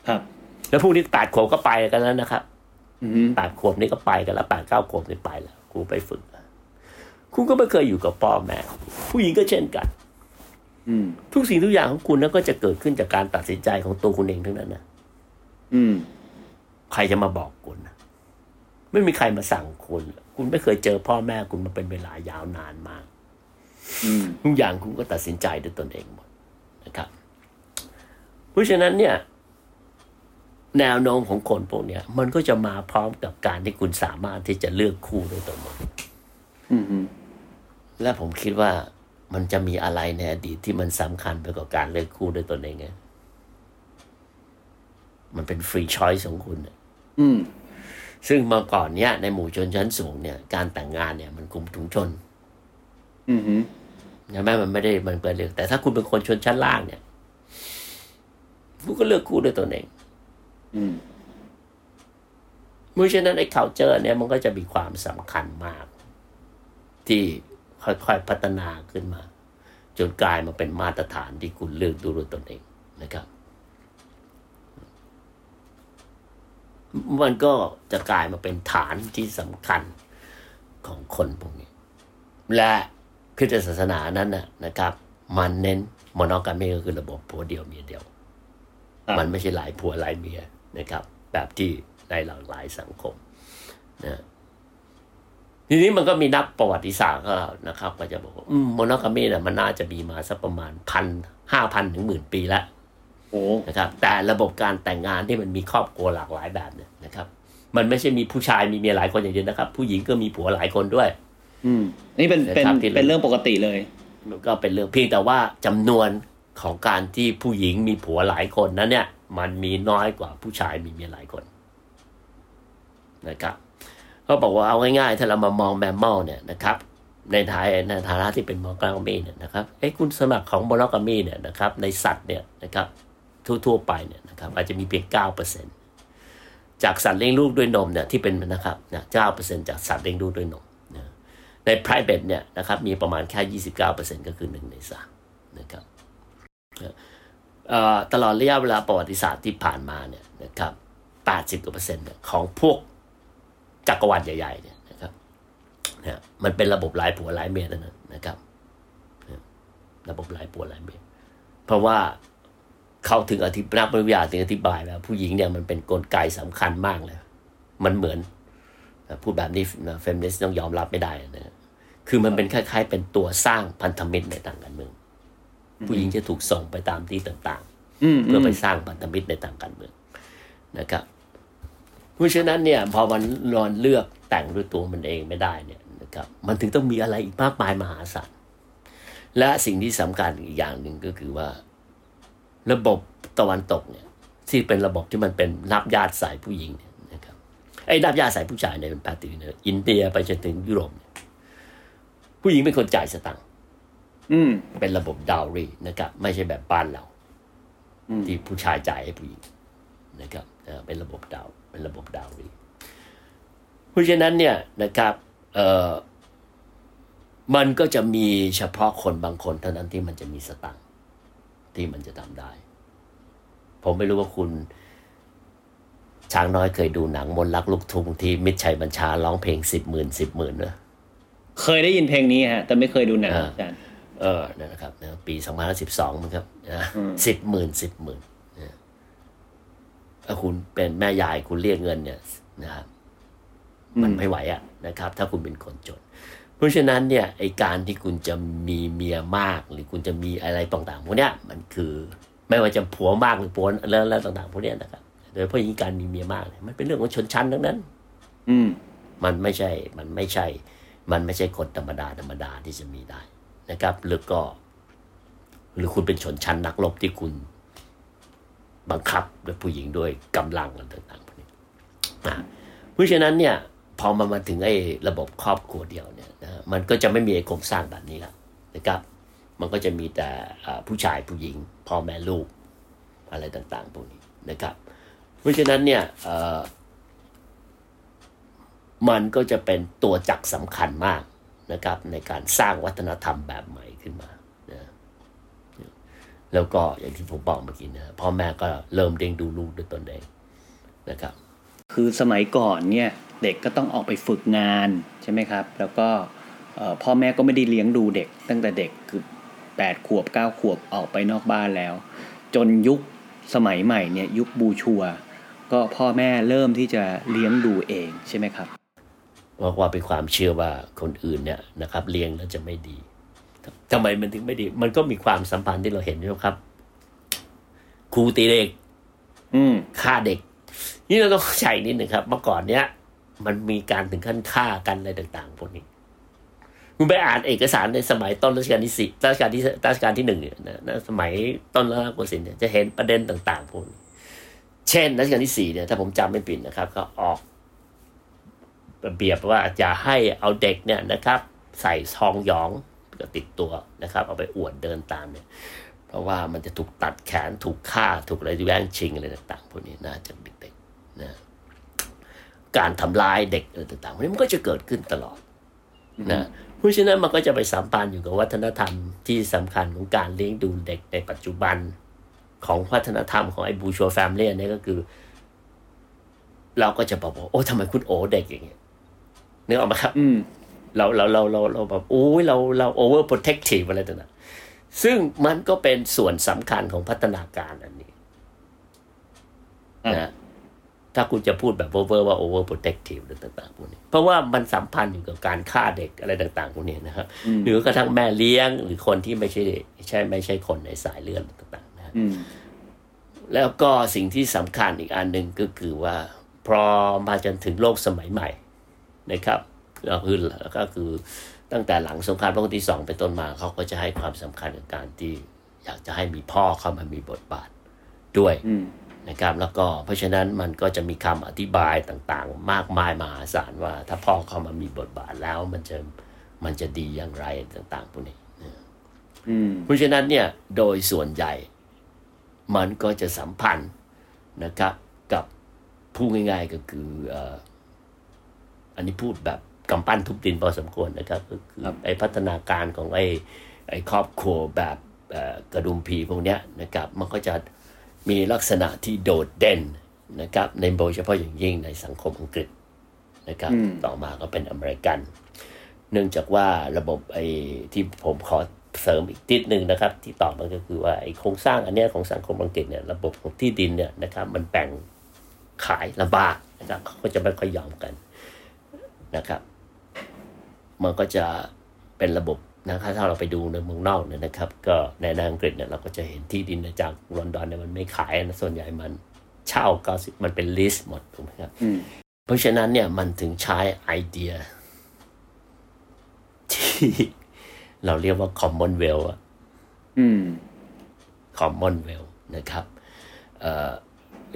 ครับแล้วพวกนี้แปดขวบก็ไปกันแล้วนะครับแปดขวบนี่ก็ไปกันแล้วแปดเก้าขวบนี่ไปแล้วครูไปฝึกคุณก็ไม่เคยอยู่กับพ่อแม่ผู้หญิงก็เช่นกันทุกสิ่งทุกอย่างของคุณนั้นก็จะเกิดขึ้นจากการตัดสินใจของตัวคุณเองทั้งนั้นนะใครจะมาบอกคุณไม่มีใครมาสั่งคุณคุณไม่เคยเจอพ่อแม่คุณมาเป็นเวลายาวนานมากทุกอย่างคุณก็ตัดสินใจด้วยตนเองหมดนะครับเพราะฉะนั้นเนี่ยแนวโน้มของคนพวกเนี้ยมันก็จะมาพร้อมกับการที่คุณสามารถที่จะเลือกคู่ด้วยตัวมันและผมคิดว่ามันจะมีอะไรในอดีตที่มันสำคัญไปกว่าการเลือกคู่ด้วยตัวเองไงมันเป็นฟรีช้อยส์ของคุณอืมซึ่งเมื่อก่อนเนี้ยในหมู่ชนชั้นสูงเนี่ยการแต่งงานเนี่ยมันกลุ่มถุงชนอือฮึใช่ไหมมันไม่ได้มันเปิดเลือกแต่ถ้าคุณเป็นคนชนชั้นล่างเนี่ยคุณก็เลือกคู่ด้วยตัวเองเพราะฉะนั้นไอ้ culture เนี่ยมันก็จะมีความสำคัญมากที่ค่อยๆพัฒนาขึ้นมาจนกลายมาเป็นมาตรฐานที่คุณเลือกดูด้วยตนเองนะครับ มันก็จะกลายมาเป็นฐานที่สำคัญของคนพวกนี้และคริสตศาสนานั้นนะนะครับมันเน้นโมโนกามีก็คือระบบผัวเดียวเมียเดียวมันไม่ใช่หลายผัวหลายเมียนะครับแบบที่ในหลากหลายสังคมนะทีนี้มันก็มีนักประวัติศาสตร์ก็นะครับก็จะบอกว่าโมโนกามีเนี่ยมันน่าจะมีมาสักประมาณ หนึ่งพัน ห้าพันถึงหนึ่งหมื่น ปีแล้วนะครับแต่ระบบการแต่งงานที่มันมีครอบครัวหลากหลายแบบเนี่ยนะครับมันไม่ใช่มีผู้ชายมีเมียหลายคนอย่างเดียวนะครับผู้หญิงก็มีผัวหลายคนด้วยอืมนี่เป็นเป็นเป็นเรื่องปกติเลยมันก็เป็นเรื่องเพียงแต่ว่าจำนวนของการที่ผู้หญิงมีผัวหลายคนนั้นเนี่ยมันมีน้อยกว่าผู้ชายมีเมียหลายคนนะครับก็บอกว่าเอาง่ายๆถ้าเรามามองแมมมอลเนี่ยนะครับในฐานะที่เป็นมอร์กามีเนี่ยนะครับไอ้คุณสมบัติของมอร์กามีเนี่ยนะครับในสัตว์เนี่ยนะครับทั่วๆไปเนี่ยนะครับอาจจะมีเพียง เก้าเปอร์เซ็นต์ จากสัตว์เลี้ยงลูกด้วยนมเนี่ยที่เป็นนะครับนะ เก้าเปอร์เซ็นต์ จากสัตว์เลี้ยงลูกด้วยนมนะใน private เนี่ยนะครับมีประมาณแค่ ยี่สิบเก้าเปอร์เซ็นต์ ก็คือหนึ่งในสามนะครับตลอดระยะเวลาประวัติศาสตร์ที่ผ่านมาเนี่ยนะครับ แปดสิบเปอร์เซ็นต์ ของพวกจักรวรรดิใหญ่ๆเนี่ยนะครับนะมันเป็นระบบหลายผัวหลายเมียนั่นนะครับระบบหลายผัวหลายเมียเพราะว่าเขาถึงอธิบายนักวิทยาถึงอธิบายแล้วผู้หญิงเนี่ยมันเป็นกลไกสำคัญมากเลยมันเหมือนพูดแบบนี้นะเฟมินิสต์ต้องยอมรับไม่ได้นะคือมันเป็นคล้ายๆเป็นตัวสร้างพันธมิตรในต่างกันเมืองผู้หญิงจะถูกส่งไปตามที่ต่างๆเพื่อไปสร้างพันธมิตรในต่างกันเมืองนะครับเพราะฉะนั้นเนี่ยพอมันนอนเลือกแต่งด้วยตัวมันเองไม่ได้เนี่ยนะครับมันถึงต้องมีอะไรอีกมากมายมหาศาลและสิ่งที่สำคัญอีกอย่างหนึ่งก็คือว่าระบบตะวันตกเนี่ยที่เป็นระบบที่มันเป็นนับญาติสายผู้หญิงเนี่ยนะครับไอ้นับญาติสายผู้ชายเนี่ยเป็นปาติเนอร์อินเดียไปจนถึงยุโรปเนี่ยผู้หญิงเป็นคนจ่ายสตังค์อืมเป็นระบบดาวรี่นะครับไม่ใช่แบบบ้านเราที่ผู้ชายจ่ายให้ผู้หญิงนะครับเออเป็นระบบดาวเป็นระบบดาวรี่เพราะฉะนั้นเนี่ยนะครับเอ่อมันก็จะมีเฉพาะคนบางคนเท่านั้นที่มันจะมีสตังค์ที่มันจะทำได้ผมไม่รู้ว่าคุณช้างน้อยเคยดูหนังมนต์รักลูกทุ่งที่มิตรชัยบัญชาร้องเพลง สิบหมื่น สิบหมื่น นะเคยได้ยินเพลงนี้ฮะแต่ไม่เคยดูหนังอาจารย์เออนะครับปีสองพันสิบสองมั้งครับนะ สิบหมื่น สิบหมื่น นะถ้าคุณเป็นแม่ยายคุณเรียกเงินเนี่ยนะครับมันไม่ไหวอ่ะนะครับถ้าคุณเป็นคนจนเพราะฉะนั้นเนี่ยไอ้การที่คุณจะมีเมียมากหรือคุณจะมีอะไรต่างๆพวกเนี้ยมันคือไม่ว่าจะผัวมากหรือผัวแล้วต่างๆพวกเนี้ยนะครับโดยเฉพาะยิ่งการมีเมียมากมันเป็นเรื่องของชนชั้นทั้งนั้นอืมมันไม่ใช่มันไม่ใช่มันไม่ใช่คนธรรมดาธรรมดาที่จะมีได้นะครับหรือก็หรือคุณเป็นชนชั้นนักรบที่คุณบังคับด้วยผู้หญิงด้วยกำลังอะไรต่างๆพวกนี้นะเพราะฉะนั้นเนี่ยพอมันมาถึงไอ้ระบบครอบครัวเดียวเนี่ยนะมันก็จะไม่มีไอ้โครงสร้างแบบนี้แล้วนะครับมันก็จะมีแต่ผู้ชายผู้หญิงพ่อแม่ลูกอะไรต่างๆพวกนี้นะครับเพราะฉะนั้นเนี่ยมันก็จะเป็นตัวจักรสำคัญมากนะครับในการสร้างวัฒนธรรมแบบใหม่ขึ้นมานะแล้วก็อย่างที่ผมบอกเมื่อกี้นะพ่อแม่ก็เริ่มเลี้ยงดูลูกด้วยตนเองนะครับคือสมัยก่อนเนี่ยเด็กก็ต้องออกไปฝึกงานใช่ไหมครับแล้วก็พ่อแม่ก็ไม่ได้เลี้ยงดูเด็กตั้งแต่เด็กคือแปดขวบเก้าขวบออกไปนอกบ้านแล้วจนยุคสมัยใหม่เนี่ยยุคบูชัวก็พ่อแม่เริ่มที่จะเลี้ยงดูเองใช่ไหมครับว่าเป็นความเชื่อว่าคนอื่นเนี่ยนะครับเลี้ยงแล้วจะไม่ดีทำไมมันถึงไม่ดีมันก็มีความสัมพันธ์ที่เราเห็นด้วยครับครูตีเด็กฆ่าเด็กนี่เราต้องเข้าใจนิดหนึ่งครับเมื่อก่อนเนี้ยมันมีการถึงขั้นฆ่ากันอะไรต่างๆพวกนี้คุณไปอ่านเอกสารในสมัยต้นรัชกาลที่สี่รัชกาลที่รัชกาลที่หนึ่งเนี่ยนะสมัยต้นรัชกาลที่สี่เนี่ยจะเห็นประเด็นต่างๆพวกนี้เช่นรัชกาลที่สี่เนี่ยถ้าผมจำไม่ผิดนะครับก็ออกระเบียบว่าจะให้เอาเด็กเนี่ยนะครับใส่ทองหยองก็ติดตัวนะครับเอาไปอวดเดินตามเนี่ยเพราะว่ามันจะถูกตัดแขนถูกฆ่าถูกอะไรแย่งชิงอะไรต่างๆพวกนี้น่าจะเป็นเด็กนะการทำลายเด็กอะไรต่างๆมันก็จะเกิดขึ้นตลอดนะเพราะฉะนั้นมันก็จะไปสัมพันธ์อยู่กับวัฒนธรรมที่สำคัญของการเลี้ยงดูเด็กในปัจจุบันของวัฒนธรรมของไอ้บูชัวแฟมิลี่เนี่ยก็คือ เราก็จะบอกว่าโอ้ทำไมคุณโอ้เด็กอย่างเงี้ยนึกออกไหมครับเราเราเราเราเราแบบโอ้ยเราเรา over protective อะไรต่างๆซึ่งมันก็เป็นส่วนสำคัญของพัฒนาการอันนี้นะถ้าคุณจะพูดแบบ over ว่า over protective อะไรต่างๆพวกนี้เพราะว่ามันสัมพันธ์อยู่กับการฆ่าเด็กอะไรต่างๆพวกนี้นะครับหรือกระทั่งแม่เลี้ยงหรือคนที่ไม่ใช่ใช่ไม่ใช่คนในสายเลือดต่างๆนะแล้วก็สิ่งที่สำคัญอีกอันนึงก็คือว่าพอมาจนถึงโลกสมัยใหม่นะครับก็คือก็คือตั้งแต่หลังสงครามโลกที่สองเป็นต้นมาเขาก็จะให้ความสำคัญกับการที่อยากจะให้มีพ่อเข้ามามีบทบาทด้วยนะครับแล้วก็เพราะฉะนั้นมันก็จะมีคำอธิบายต่างๆมากมายมหาศาลว่าถ้าพ่อเข้ามามีบทบาทแล้วมันจะมันจะดีอย่างไรต่างๆพวกนี้เพราะฉะนั้นเนี่ยโดยส่วนใหญ่มันก็จะสัมพันธ์นะครับกับพูดง่ายๆก็คืออันนี้พูดแบบกำปั้นทุบดินพอสมควรนะครับก็คือไอ้พัฒนาการของไอ้ไอ้ครอบครัวแบบกระดุมพีพวกเนี้ยนะครับมันก็จะมีลักษณะที่โดดเด่นนะครับในโดยเฉพาะอย่างยิ่งในสังคมอังกฤษนะครับต่อมาก็เป็นอเมริกันเนื่องจากว่าระบบไอ้ที่ผมขอเสริมอีกนิดนึงนะครับที่ต่อมาก็คือว่าไอ้โครงสร้างอันเนี้ยของสังคมอังกฤษเนี่ยระบบของที่ดินเนี่ยนะครับมันแบ่งขายลำบากนะครับเขาก็จะไม่ค่อยยอมกันนะครับมันก็จะเป็นระบบนะครับถ้าเราไปดูในเมืองนอกเนี่ยนะครับก็ในอังกฤษเนี่ยเราก็จะเห็นที่ดินจากลอนดอนเนี่ยมันไม่ขายนะส่วนใหญ่มันเช่าก็มันเป็นลิสต์หมดถูกไหมครับเพราะฉะนั้นเนี่ยมันถึงใช้ไอเดียที่เราเรียกว่า Commonwealth อ่ะ Commonwealth นะครับเอ่อ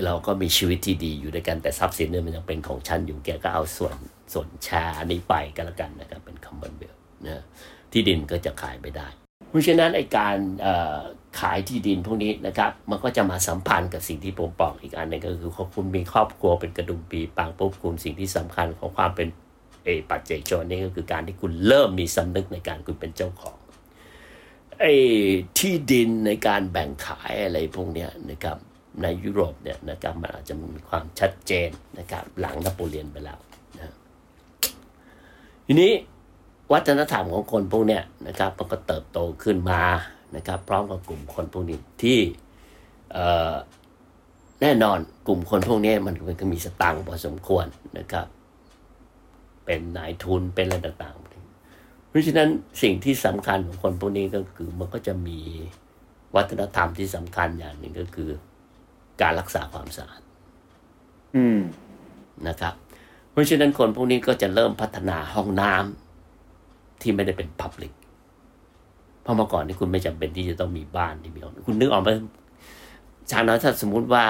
เราก็มีชีวิตที่ดีอยู่ด้วยกันแต่ทรัพย์สินเนี่ยมันยังเป็นของฉันอยู่แกก็เอาส่วนส่วนชาอันนี้ไปก็แล้วกันนะครับเป็น Commonwealth นะที่ดินก็จะขายไม่ได้เพราะฉะนั้นไอ้การขายที่ดินพวกนี้นะครับมันก็จะมาสัมพันธ์กับสิ่งที่ผมบอกอีกอันนึงก็คือคุณมีครอบครัวเป็นกระดุมปีปางปุ๊บคุณสิ่งที่สำคัญของความเป็นไอ้ปัจเจกชนนี่ก็คือการที่คุณเริ่มมีสำนึกในการคุณเป็นเจ้าของไอ้ที่ดินในการแบ่งขายอะไรพวกนี้นะครับในยุโรปเนี่ยนะครับมันอาจจะมีความชัดเจนนะครับหลังนโปเลียนไปแล้วนะทีนี้วัฒนธรรมของคนพวกเนี้ยนะครับมันก็เติบโตขึ้นมานะครับพร้อมกับกลุ่มคนพวกนี้ที่เอ่อแน่นอนกลุ่มคนพวกนี้มันมันก็มีสตางค์พอสมควรนะครับเป็นนายทุนเป็นอะไรต่างๆเพราะฉะนั้นสิ่งที่สำคัญของคนพวกนี้ก็คือมันก็จะมีวัฒนธรรมที่สำคัญอย่างหนึ่งก็คือการรักษาความสะอาดอืมนะครับเพราะฉะนั้นคนพวกนี้ก็จะเริ่มพัฒนาห้องน้ำที่ไม่ได้เป็น public เพราะเมื่อก่อนนี่คุณไม่จำเป็นที่จะต้องมีบ้านที่มีห้องคุณนึกออกไหมชาวนาถ้าสมมติว่า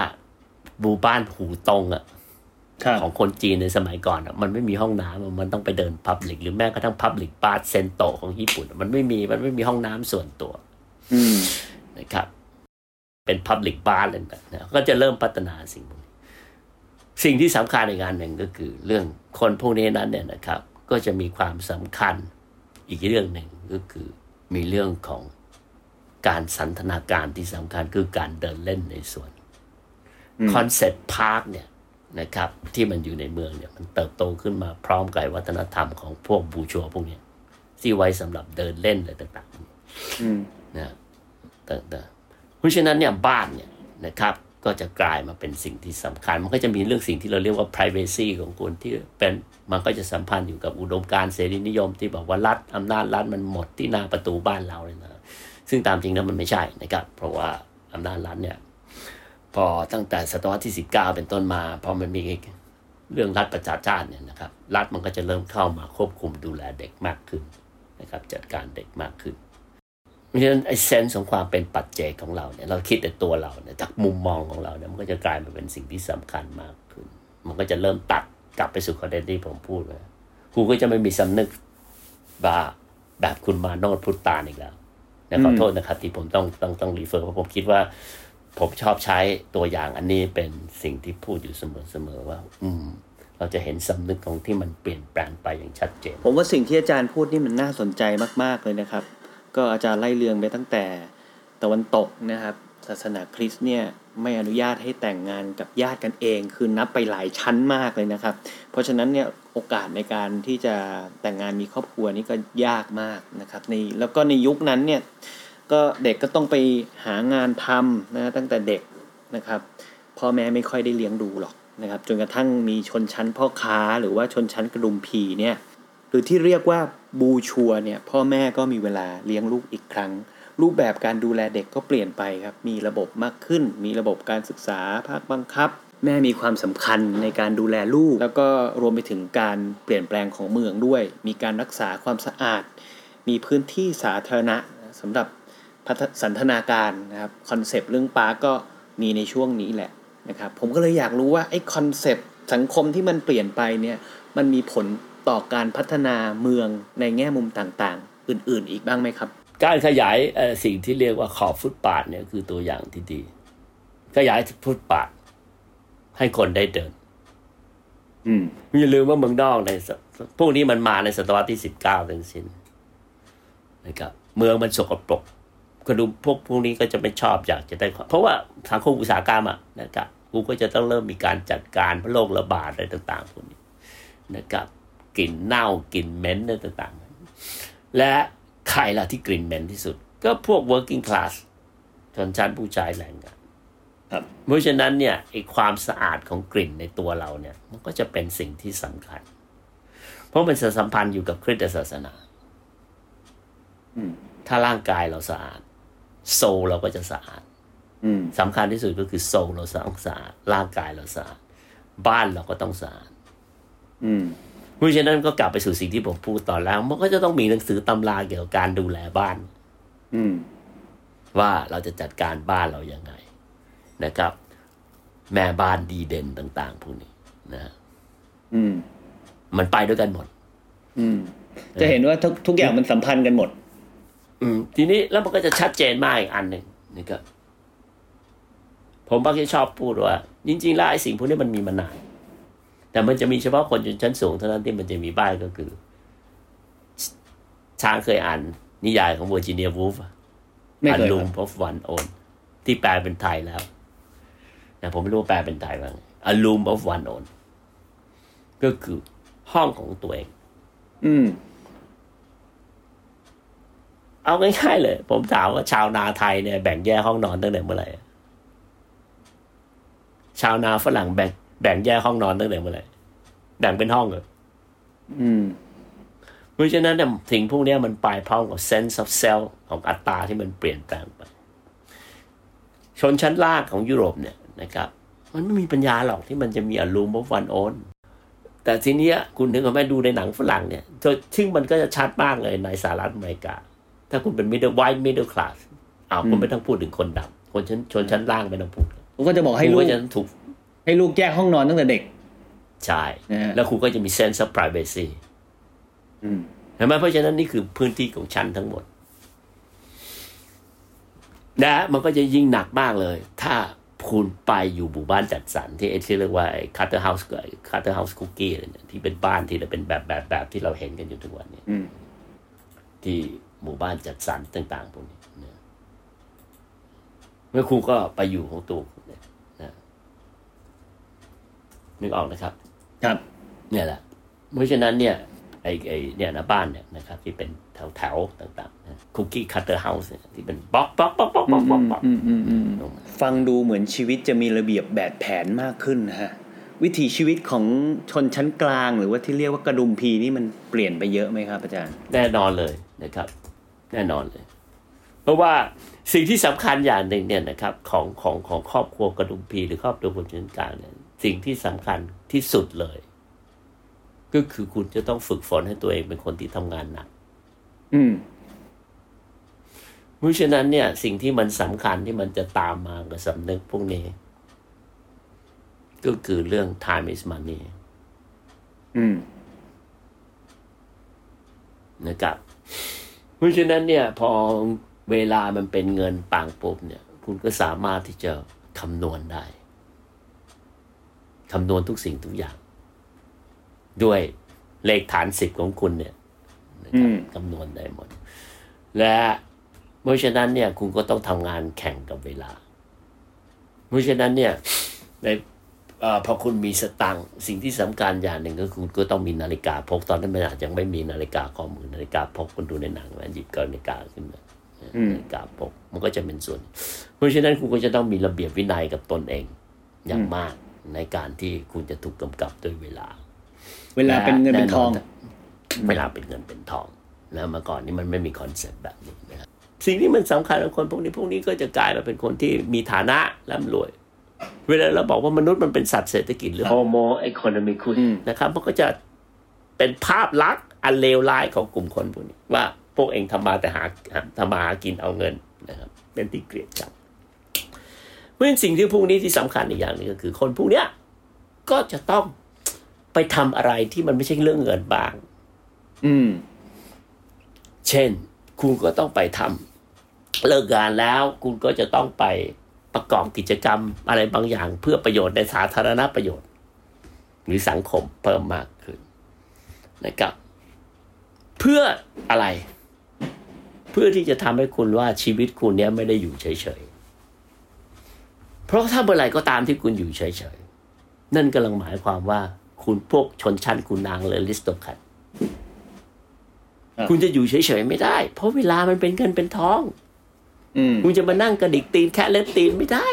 บูบ้านหูตรงอ่ะของคนจีนในสมัยก่อนอ่ะมันไม่มีห้องน้ำมันต้องไปเดิน public หรือแม้กระทั่ง public bath เซนโตะของญี่ปุ่นมันไม่มีมันไม่มีห้องน้ำส่วนตัวนะครับเป็น public bar อะไรแบบนี้ก็จะเริ่มพัฒนาสิ่งพวกนี้สิ่งที่สำคัญในงานหนึ่งก็คือเรื่องคนพวกนี้นั้นเนี่ยนะครับก็จะมีความสำคัญอีกเรื่องหนึ่งก็คือมีเรื่องของการสันทนาการที่สำคัญคือการเดินเล่นในสวนคอนเซ็ปต์พาร์คเนี่ยนะครับที่มันอยู่ในเมืองเนี่ยมันเติบโตขึ้นมาพร้อมกับวัฒนธรรมของพวกบูชัวพวกนี้ที่ไว้สำหรับเดินเล่นอะไรต่างๆนะต่างๆเพราะฉะนั้นเนี่ยบ้านเนี่ยนะครับก็จะกลายมาเป็นสิ่งที่สำคัญมันก็จะมีเรื่องสิ่งที่เราเรียกว่า privacy ของคนที่เป็นมันก็จะสัมพันธ์อยู่กับอุดมการณ์เสรีนิยมที่บอกว่ารัฐอำนาจรัฐมันหมดที่หน้าประตูบ้านเราเลยนะซึ่งตามจริงแล้วมันไม่ใช่นะครับเพราะว่าอำนาจรัฐเนี่ยพอตั้งแต่ศตวรรษที่สิบเก้าเป็นต้นมาพอมันมีเรื่องรัฐประชาชาติเนี่ยนะครับรัฐมันก็จะเริ่มเข้ามาควบคุมดูแลเด็กมากขึ้นนะครับจัดการเด็กมากขึ้นเพราะฉะนั้นไอ้เซนส์ของความเป็นปัจเจกของเราเนี่ยเราคิดแต่ตัวเราเนี่ยจากมุมมองของเราเนี่ยมันก็จะกลายมาเป็นสิ่งที่สำคัญมากขึ้นมันก็จะเริ่มตัดกลับไปสู่ประเด็นที่ผมพูดว่ากูก็จะไม่มีสำนึกว่าแบบคุณมาโนดพุทธาอีกแล้วนะขอโทษนะครับที่ผมต้องต้องต้องรีเฟอร์เพราะผมคิดว่าผมชอบใช้ตัวอย่างอันนี้เป็นสิ่งที่พูดอยู่เสมอเสมอว่าอืมเราจะเห็นสำนึกของที่มันเปลี่ยนแปลงไปอย่างชัดเจนผมว่าสิ่งที่อาจารย์พูดนี่มันน่าสนใจมากๆเลยนะครับก็อาจารย์ไล่เรียงไปตั้งแต่ตะวันตกนะครับศาสนาคริสต์เนี่ย ไม่อนุญาตให้แต่งงานกับญาติกันเองคือนับไปหลายชั้นมากเลยนะครับเพราะฉะนั้นเนี่ยโอกาสในการที่จะแต่งงานมีครอบครัวนี่ก็ยากมากนะครับในแล้วก็ในยุคนั้นเนี่ยก็เด็กก็ต้องไปหางานทำนะตั้งแต่เด็กนะครับพ่อแม่ไม่ค่อยได้เลี้ยงดูหรอกนะครับจนกระทั่งมีชนชั้นพ่อค้าหรือว่าชนชั้นกระดุมพีเนี่ยหรือที่เรียกว่าบูชัวเนี่ยพ่อแม่ก็มีเวลาเลี้ยงลูกอีกครั้งรูปแบบการดูแลเด็กก็เปลี่ยนไปครับมีระบบมากขึ้นมีระบบการศึกษาภาคบังคับแม่มีความสำคัญในการดูแลลูกแล้วก็รวมไปถึงการเปลี่ยนแปลงของเมืองด้วยมีการรักษาความสะอาดมีพื้นที่สาธารณะสำหรับสันทนาการนะครับคอนเซปต์เรื่องปาร์กก็มีในช่วงนี้แหละนะครับผมก็เลยอยากรู้ว่าไอ้คอนเซปต์สังคมที่มันเปลี่ยนไปเนี่ยมันมีผลต่อการพัฒนาเมืองในแง่มุมต่างๆอื่นๆอีกบ้างไหมครับการขยายสิ่งที่เรียกว่าขอบฟุตปาธเนี่ยคือตัวอย่างที่ดีขยายฟุตปาธให้คนได้เดินอืมอย่าลืมว่าเมืองนอกในพวกนี้มันมาในศตวรรษที่สิบเก้าทั้งสิ้นนะครับเมืองมันสกปรกก็ดูพวกพวกนี้ก็จะไม่ชอบอยากจะได้เพราะว่าสังคมอุตสาหกรรมอ่ะนะครับกูก็จะต้องเริ่มมีการจัดการเพราะโรคระบาดอะไรต่างๆพวกนี้นะครับกลิ่นเน่ากลิ่นเหม็นอะไรต่างๆและใครล่ะที่กลิ่นเหม็นที่สุดก็พวก working class ชนชั้นผู้ชายแรงงานครับเพราะฉะนั้นเนี่ยไอ้ความสะอาดของกลิ่นในตัวเราเนี่ยมันก็จะเป็นสิ่งที่สำคัญเพราะมันสัมพันธ์อยู่กับคริสตศาสนาถ้าร่างกายเราสะอาดโซลเราก็จะสะอาดสำคัญที่สุดก็คือโซลเราสะอาดร่างกายเราสะอาดบ้านเราก็ต้องสะอาดเพราะฉะนั้นก็กลับไปสู่สิ่งที่ผมพูดตอนแล้วมันก็จะต้องมีหนังสือตำราเกี่ยวกับการดูแลบ้านว่าเราจะจัดการบ้านเรายังไงนะครับแม่บ้านดีเด่นต่างๆพวกนี้นะอืมมันไปด้วยกันหมดอืมจะเห็นว่าทุกทุกอย่างมันสัมพันธ์กันหมดอืมทีนี้แล้วมันก็จะชัดเจนมากอีกอันนึงนี่ก็ผมมักจะชอบพูดว่าจริงๆแล้วไอ้สิ่งพวกนี้มันมีมานานแต่มันจะมีเฉพาะคนชนชั้นสูงเท่านั้นที่มันจะมีบ้านก็คือช้างเคยอ่านนิยายของเวอร์จิเนียวูล์ฟอันลูมออฟวันโอนที่แปลเป็นไทยแล้วนะผมไม่รู้แปลเป็นไทยว่าอันลูมออฟวันโอนก็คือห้องของตัวเองอืมเอาง่ายๆเลยผมถามว่าชาวนาไทยเนี่ยแบ่งแยกห้องนอนตั้งแต่เมื่อไหร่ชาวนาฝรั่งแบ่งแบ่งแยกห้องนอนตั้งแต่เมื่อไหร่แบ่งเป็นห้องเหรออืมเพราะฉะนั้นเนี่ยสิ่งพวกนี้มันไปพร้อมกับ sense of self ของอัตตาที่มันเปลี่ยนแปลงไปชนชั้นล่างของยุโรปเนี่ยนะครับมันไม่มีปัญญาหรอกที่มันจะมีอารมณ์วันโอนแต่ทีนี้คุณถึงกับแม่ดูในหนังฝรั่งเนี่ยซึ่งมันก็จะชัดมากเลยในสหรัฐอเมริกาถ้าคุณเป็น middle white middle class อ้าวคุณไม่ต้องพูดถึงคนดำคนชั้นชนชั้นล่างไม่ต้องพูดผมก็จะบอกให้ลูกถูกให้ลูกแยกห้องนอนตั้งแต่เด็กใช่แล้วครูก็จะมี sense of privacy อืมเห็นไหมเพราะฉะนั้นนี่คือพื้นที่ของชั้นทั้งหมดนะมันก็จะยิ่งหนักมากเลยถ้าคุณไปอยู่หมู่บ้านจัดสรรที่ที่เรียกว่า Cutter House Cutter House Cookie เนี่ยที่เป็นบ้านที่เป็นแบบแบบแบบที่เราเห็นกันอยู่ทุกวันนี้ที่หมู่บ้านจัดสรรต่างๆพวกนี้นะเมื่อครูก็ไปอยู่ของตัวนึกออกนะครับครับเนี่ยแหละเพราะฉะนั้นเนี่ยไอ้ไอ้เนี่ยนะบ้านเนี่ยนะครับที่เป็นแถวๆต่างๆนะคุกกี้คัตเตอร์เฮาส์ที่เป็นบล็อกๆๆๆๆๆฟังดูเหมือนชีวิตจะมีระเบียบแบบแผนมากขึ้นนะฮะวิถีชีวิตของชนชั้นกลางหรือว่าที่เรียกว่ากระดุมพีนี่มันเปลี่ยนไปเยอะไหมครับอาจารย์แน่นอนเลยนะครับแน่นอนเลยเพราะว่าสิ่งที่สำคัญอย่างนึงเนี่ยนะครับของของของครอบครัวกระดุมพีหรือครอบครัวชนชั้นกลางเนี่ยสิ่งที่สำคัญที่สุดเลยก็คือคุณจะต้องฝึกฝนให้ตัวเองเป็นคนที่ทำงานหนักอืมเพราะฉะนั้นเนี่ยสิ่งที่มันสำคัญที่มันจะตามมากับสำนึกพวกนี้ก็คือเรื่อง time is money อืมนะครับเพราะฉะนั้นเนี่ยพอเวลามันเป็นเงินปังปุ๊บเนี่ยคุณก็สามารถที่จะคำนวณได้คำนวณทุกสิ่งทุกอย่างด้วยเลขฐานสิบของคุณเนี่ยนะครับคำนวณได้หมดและเพราะฉะนั้นเนี่ยคุณก็ต้องทำงานแข่งกับเวลา เพราะฉะนั้นเนี่ยในเอ่อพอคุณมีสตางค์สิ่งที่สำคัญอย่างหนึ่งก็คือคุณก็ต้องมีนาฬิกาพกตอนนั้นมันอาจจะยังไม่มีนาฬิกาข้อมือนาฬิกาพกคนดูในหนังมันหยิบนาฬิกาขึ้นมานาฬิกาพกมันก็จะเป็นส่วนเพราะฉะนั้นคุณก็จะต้องมีระเบียบวินัยกับตนเองอย่างมากในการที่คุณจะถูกกำกับด้วยเวลาเวลาเป็นเงินเป็นทองเวลาเป็นเงินเป็นทองแล้วเมื่อก่อนนี้มันไม่มีคอนเซ็ปต์แบบนี้นะครับสิ่งที่มันสำคัญของคนพวกนี้พวกนี้ก็จะกลายมาเป็นคนที่มีฐานะร่ำรวยเวลาเราบอกว่ามนุษย์มันเป็นสัตว์เศรษฐกิจหรือ Homo Economicus นะครับมันก็จะเป็นภาพลักษณ์อันเลวร้ายของกลุ่มคนพวกนี้ว่าพวกเองทำมาแต่หาทำมาหากินเอาเงินนะครับเป็นที่เกลียดชังเพราะฉะนั้นสิ่งที่พวกนี้ที่สำคัญอีกอย่างนึงก็คือคนพวกเนี้ยก็จะต้องไปทำอะไรที่มันไม่ใช่เรื่องเงินบ้างอืมเช่นคุณก็ต้องไปทำเลิกงานแล้วคุณก็จะต้องไปประกอบกิจกรรมอะไรบางอย่างเพื่อประโยชน์ในสาธารณประโยชน์หรือสังคมเพิ่มมากขึ้นนะครับเพื่ออะไรเพื่อที่จะทำให้คุณว่าชีวิตคุณเนี้ยไม่ได้อยู่เฉยๆเพราะถ้าเมื่อไหร่ก็ตามที่คุณอยู่เฉยๆนั่นกำลังหมายความว่าคุณพวกชนชั้นคุณนางหรือริสโตแครตคุณจะอยู่เฉยๆไม่ได้เพราะเวลามันเป็นเงินเป็นทองคุณจะมานั่งกระดิกตีนแค่เล็บตีนไม่ได้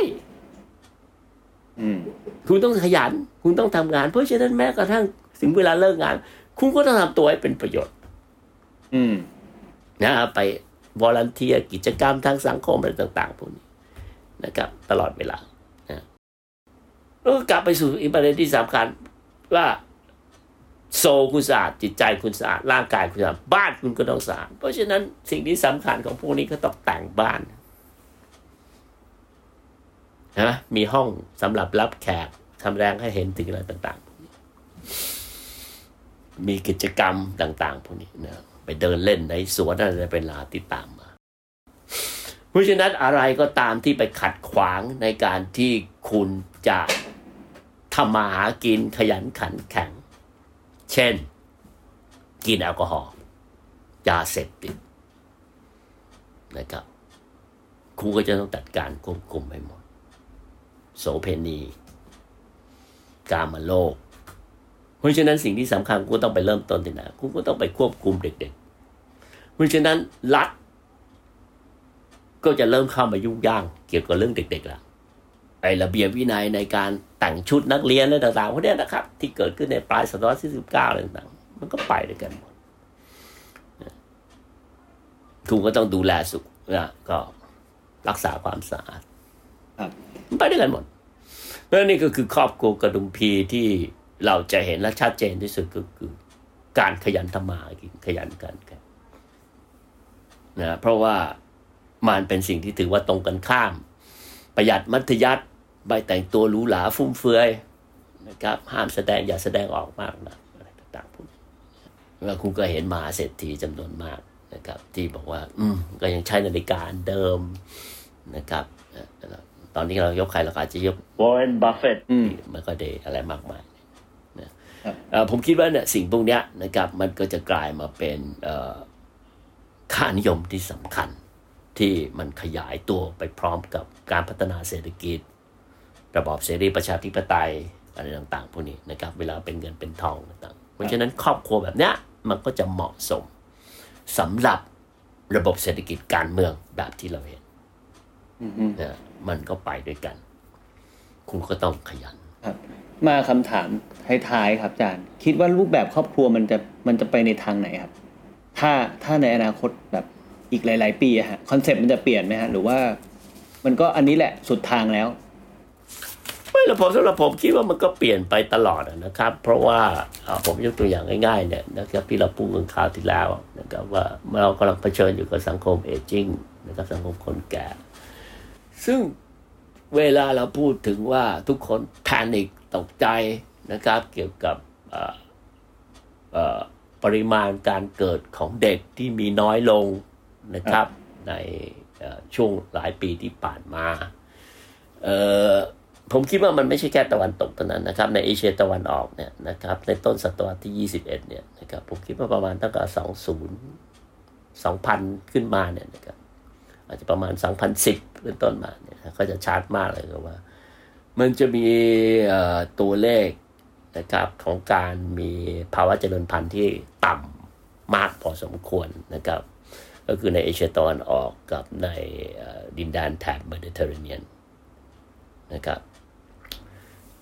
คุณต้องขยันคุณต้องทำงานเพราะฉะนั้นแม้กระทั่งถึงเวลาเลิกงานคุณก็ต้องทำตัวให้เป็นประโยชน์นะไปวอลันเทียร์กิจกรรมทางสังคมอะไรต่างๆพวกนี้นะครับตลอดเวลานะแล้วก็กลับไปสู่อีกประเด็นที่สำคัญว่าโซลคุณสะอาดจิตใจคุณสะอาดร่างกายคุณสะอาดบ้านคุณก็ต้องสะอาดเพราะฉะนั้นสิ่งที่สำคัญของพวกนี้ก็ต้องแต่งบ้านนะมีห้องสำหรับรับแขกทำแรงให้เห็นถึงอะไรต่างๆมีกิจกรรมต่างๆพวกนี้นะไปเดินเล่นในสวนอะไรเป็นลาติดตามมาเพราะฉะนั้นอะไรก็ตามที่ไปขัดขวางในการที่คุณจะทำมาหากินขยันขันแข็งเช่นกินแอลกอฮอล์ยาเสพติดนะครับครูก็จะต้องจัดการควบคุมให้หมดโสเพณีกามโลกเพราะฉะนั้นสิ่งที่สำคัญครูต้องไปเริ่มต้นที่ไหนครูก็ต้องไปควบคุมเด็กๆเพราะฉะนั้นรัฐก็จะเริ่มเข้ามายุ่งยากเกี่ยวกับเรื่องเด็กๆแล้วไอ้ระเบียบวินัยในการแต่งชุดนักเรียนและต่างๆพวกนี้นะครับที่เกิดขึ้นในปลายศตวรรษที่สิบเก้าอะไรต่างๆมันก็ไปด้วยกันหมดคุณก็ต้องดูแลสุขนะก็รักษาความสะอาดมันไปด้วยกันหมดเพราะนี่ก็คือครอบครัวกระดุมพีที่เราจะเห็นและชัดเจนที่สุดก็คือการขยันทำมากินขยันกันนะเพราะว่ามันเป็นสิ่งที่ถือว่าตรงกันข้ามประหยัดมัธยัสถ์ใบแต่งตัวหรูหราฟุ่มเฟือยนะครับห้ามแสดงอย่าแสดงออกมากนะอะไรต่างๆพวกนี้แล้วคุณก็เห็นมหาเศรษฐีจำนวนมากนะครับที่บอกว่าอืมก็ยังใช้นาฬิกาเดิมนะครับตอนนี้เรายกใครเราอาจจะยก Warren Buffett มันก็ได้อะไรมากมายนะผมคิดว่าเนี่ยสิ่งพวกเนี้ยนะครับมันก็จะกลายมาเป็นค่านิยมที่สำคัญที่มันขยายตัวไปพร้อมกับการพัฒนาเศรษฐกิจระบอบเสรีประชาธิปไตยอะไรต่างๆพวกนี้นะครับเวลาเป็นเงินเป็นทองต่างๆเพราะฉะนั้นครอบครัวแบบเนี้ยมันก็จะเหมาะสมสำหรับระบบเศรษฐกิจการเมืองแบบที่เราเห็นนะมันก็ไปด้วยกันคุณก็ต้องขยันมาคำถามท้ายๆครับอาจารย์คิดว่ารูปแบบครอบครัวมันจะมันจะไปในทางไหนครับถ้าถ้าในอนาคตแบบอีกหลายๆปีอะฮะคอนเซ็ปต์มันจะเปลี่ยนไหมฮะหรือว่ามันก็อันนี้แหละสุดทางแล้วไม่หรอกผมสำหรับผมคิดว่ามันก็เปลี่ยนไปตลอดนะครับเพราะว่าผมยกตัวอย่างง่ายๆเนี่ยนะครับที่เราพูดกันคราวที่แล้วนะครับว่าเรากำลังเผชิญอยู่กับสังคมเอจิ้งนะครับสังคมคนแก่ซึ่งเวลาเราพูดถึงว่าทุกคนแพนิคตกใจนะครับเกี่ยวกับปริมาณการเกิดของเด็กที่มีน้อยลงนะครับในช่วงหลายปีที่ผ่านมาผมคิดว่ามันไม่ใช่แค่ตะวันตกเท่านั้นนะครับในเอเชียตะวันออกเนี่ยนะครับในต้นศตวรรษที่ยี่สิบเอ็ดเนี่ยนะครับผมคิดว่าประมาณตั้งแต่สองพัน สองพันขึ้นมาเนี่ยนะครับอาจจะประมาณสองพันสิบเป็นต้นมาเนี่ยเขาจะชาร์จมากเลยว่า มันจะมีตัวเลขนะครับของการมีภาวะเจริญพันธุ์ที่ต่ำมากพอสมควรนะครับก็คือในเอเชียตะวันออกกับในดินแดนแถบเมดิเตอร์เรเนียนนะครับ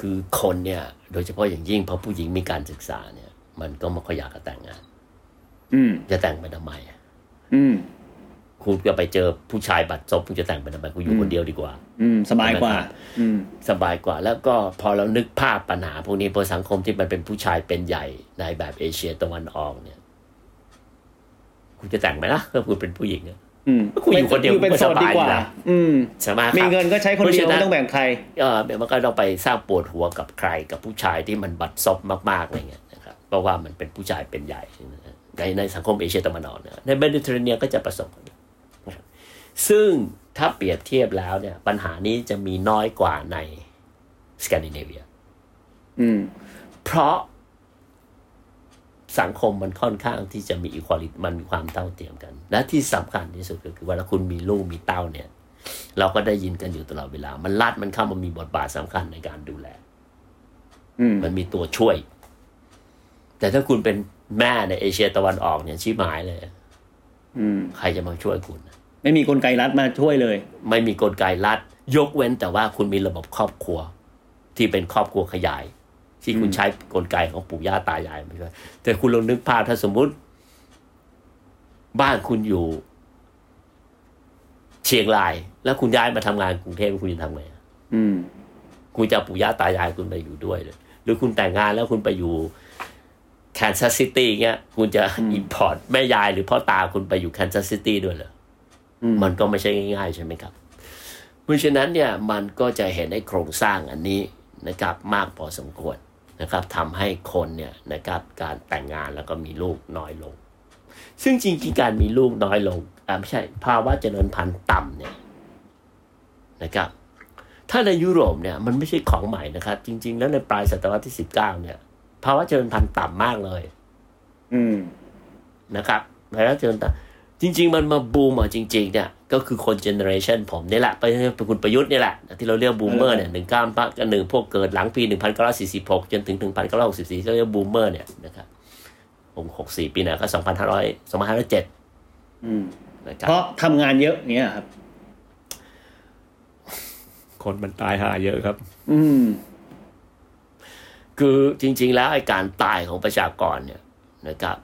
คือคนเนี่ยโดยเฉพาะอย่างยิ่งพอผู้หญิงมีการศึกษาเนี่ยมันก็ไม่ค่อยอยากจะแต่งงานจะแต่งไปทำไมคุณก็ไปเจอผู้ชายบัดซบคุณจะแต่งไปทำไมคุณอยู่คนเดียวดีกว่าสบายกว่าสบายกว่าแล้วก็พอเรานึกภาพปัญหาพวกนี้พอสังคมที่มันเป็นผู้ชายเป็นใหญ่ในแบบเอเชียตะวันออกเนี่ยคุณจะแต่งไหมล่ะถ้าคุณเป็นผู้หญิงเนี่ยคุณอยู่คนเดียวคุณก็สบายกว่าสบายมีเงินก็ใช้คนเดียวไม่ต้องแบ่งใครเออมันก็เราไปสร้างปวดหัวกับใครกับผู้ชายที่มันบัดซบมากๆอะไรเงี้ยนะครับเพราะว่ามันเป็นผู้ชายเป็นใหญ่ในในสังคมเอเชียตะวันออกเนี่ยในเมดิเตอร์เรเนียนก็จะประสบซึ่งถ้าเปรียบเทียบแล้วเนี่ยปัญหานี้จะมีน้อยกว่าในสแกนดิเนเวียอืมเพราะสังคมมันค่อนข้างที่จะมีอีควอลิตี้มันมีความเท่าเทียมกันและที่สำคัญที่สุดก็คือว่าถ้าคุณมีลูกมีเต้าเนี่ยเราก็ได้ยินกันอยู่ตลอดเวลามันรัฐมันเข้ามามีบทบาทสำคัญในการดูแลอืมมันมีตัวช่วยแต่ถ้าคุณเป็นแม่ในเอเชียตะวันออกเนี่ยชี้หมายเลยอืมใครจะมาช่วยคุณไม่มีกลไกรัฐมาช่วยเลยไม่มีกลไกรัฐยกเว้นแต่ว่าคุณมีระบบครอบครัวที่เป็นครอบครัวขยายที่คุณใช้กลไกของปู่ย่าตายายไม่ใช่แต่คุณลองนึกภาพถ้าสมมุติบ้านคุณอยู่เชียงรายแล้วคุณย้ายมาทำงานกรุงเทพคุณจะทำไงอืมคุณจะปู่ย่าตายายคุณไปอยู่ด้วยเลยหรือคุณแต่งงานแล้วคุณไปอยู่แคนซัสซิตี้เงี้ยคุณจะอิมพอร์ตแม่ยายหรือพ่อตาคุณไปอยู่แคนซัสซิตี้ด้วยเหรอมันก็ไม่ใช่ง่ายๆใช่ไหมครับเพราะฉะนั้นเนี่ยมันก็จะเห็นในโครงสร้างอันนี้นะครับมากพอสมควรนะครับทำให้คนเนี่ยนะครับการแต่งงานแล้วก็มีลูกน้อยลงซึ่งจริงๆการมีลูกน้อยลงอ่าไม่ใช่ภาวะเจริญพันธุ์ต่ำเนี่ยนะครับถ้าในยุโรปเนี่ยมันไม่ใช่ของใหม่นะครับจริงๆแล้วในปลายศตวรรษที่สิบเก้าเนี่ยภาวะเจริญพันธุ์ต่ำมากเลยอืมนะครับภาวะเจริญพันธุ์จริงๆมันมาบูมอ่ะจริงๆเนี่ยก็คือคนเจเนอเรชันผมนี่แหละไปคุณประยุทธ์นี่แหละที่เราเรียกบูมเมอร์เนี่ยหนึ่งก้ามปะกันหนึ่งพวกเกิดหลังปีหนึ่งพันเก้าร้อยสี่สิบหกจนถึงหนึ่งพันเก้าร้อยหกสิบสี่ที่เรียกบูมเมอร์เนี่ยนะครับผมหกสิบสี่ปีน่ะก็สองพันห้าร้อย สองพันห้าร้อยเจ็ดอืมนะครับเพราะทำงานเยอะเงี้ยครับคนมันตายห่าเยอะครับอืมคือจริงๆแล้วไอ้การตายของประชากรเนี่ยนะครับ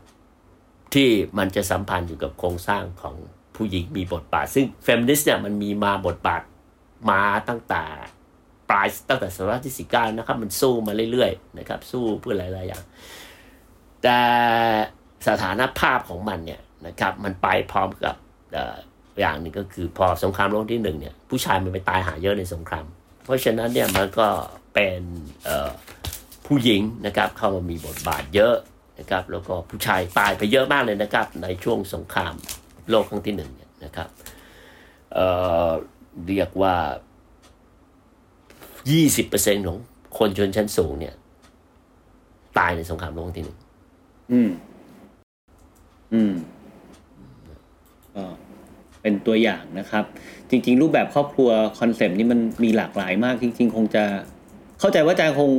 ที่มันจะสัมพันธ์อยู่กับโครงสร้างของผู้หญิงมีบทบาทซึ่งเฟมินิสต์เนี่ยมันมีมาบทบาทมาตั้งแต่ปลายตั้งแต่ศตวรรษที่สิบเก้านะครับมันสู้มาเรื่อยๆนะครับสู้เพื่อหลายๆอย่างแต่สถานภาพของมันเนี่ยนะครับมันไปพร้อมกับเอ่ออย่างนึงก็คือพอสงครามโลกที่หนึ่งเนี่ยผู้ชายมันไปตายหาเยอะในสงครามเพราะฉะนั้นเนี่ยมันก็เป็นเอ่อผู้หญิงนะครับเข้ามามีบทบาทเยอะนะครับแล้วก็ผู้ชายตายไปเยอะมากเลยนะครับในช่วงสงครามโลกครั้งที่หนึ่งเนี่ยนะครับเอ่อเรียกว่า ยี่สิบเปอร์เซ็นต์ ของคนชนชั้นสูงเนี่ยตายในสงครามโลกครั้งที่หนึ่งอืมอืมก็เป็นตัวอย่างนะครับจริงๆรูปแบบครอบครัวคอนเซปต์นี้มันมีหลากหลายมากจริงๆคงจะเข้าใจว่าอาจารย์คง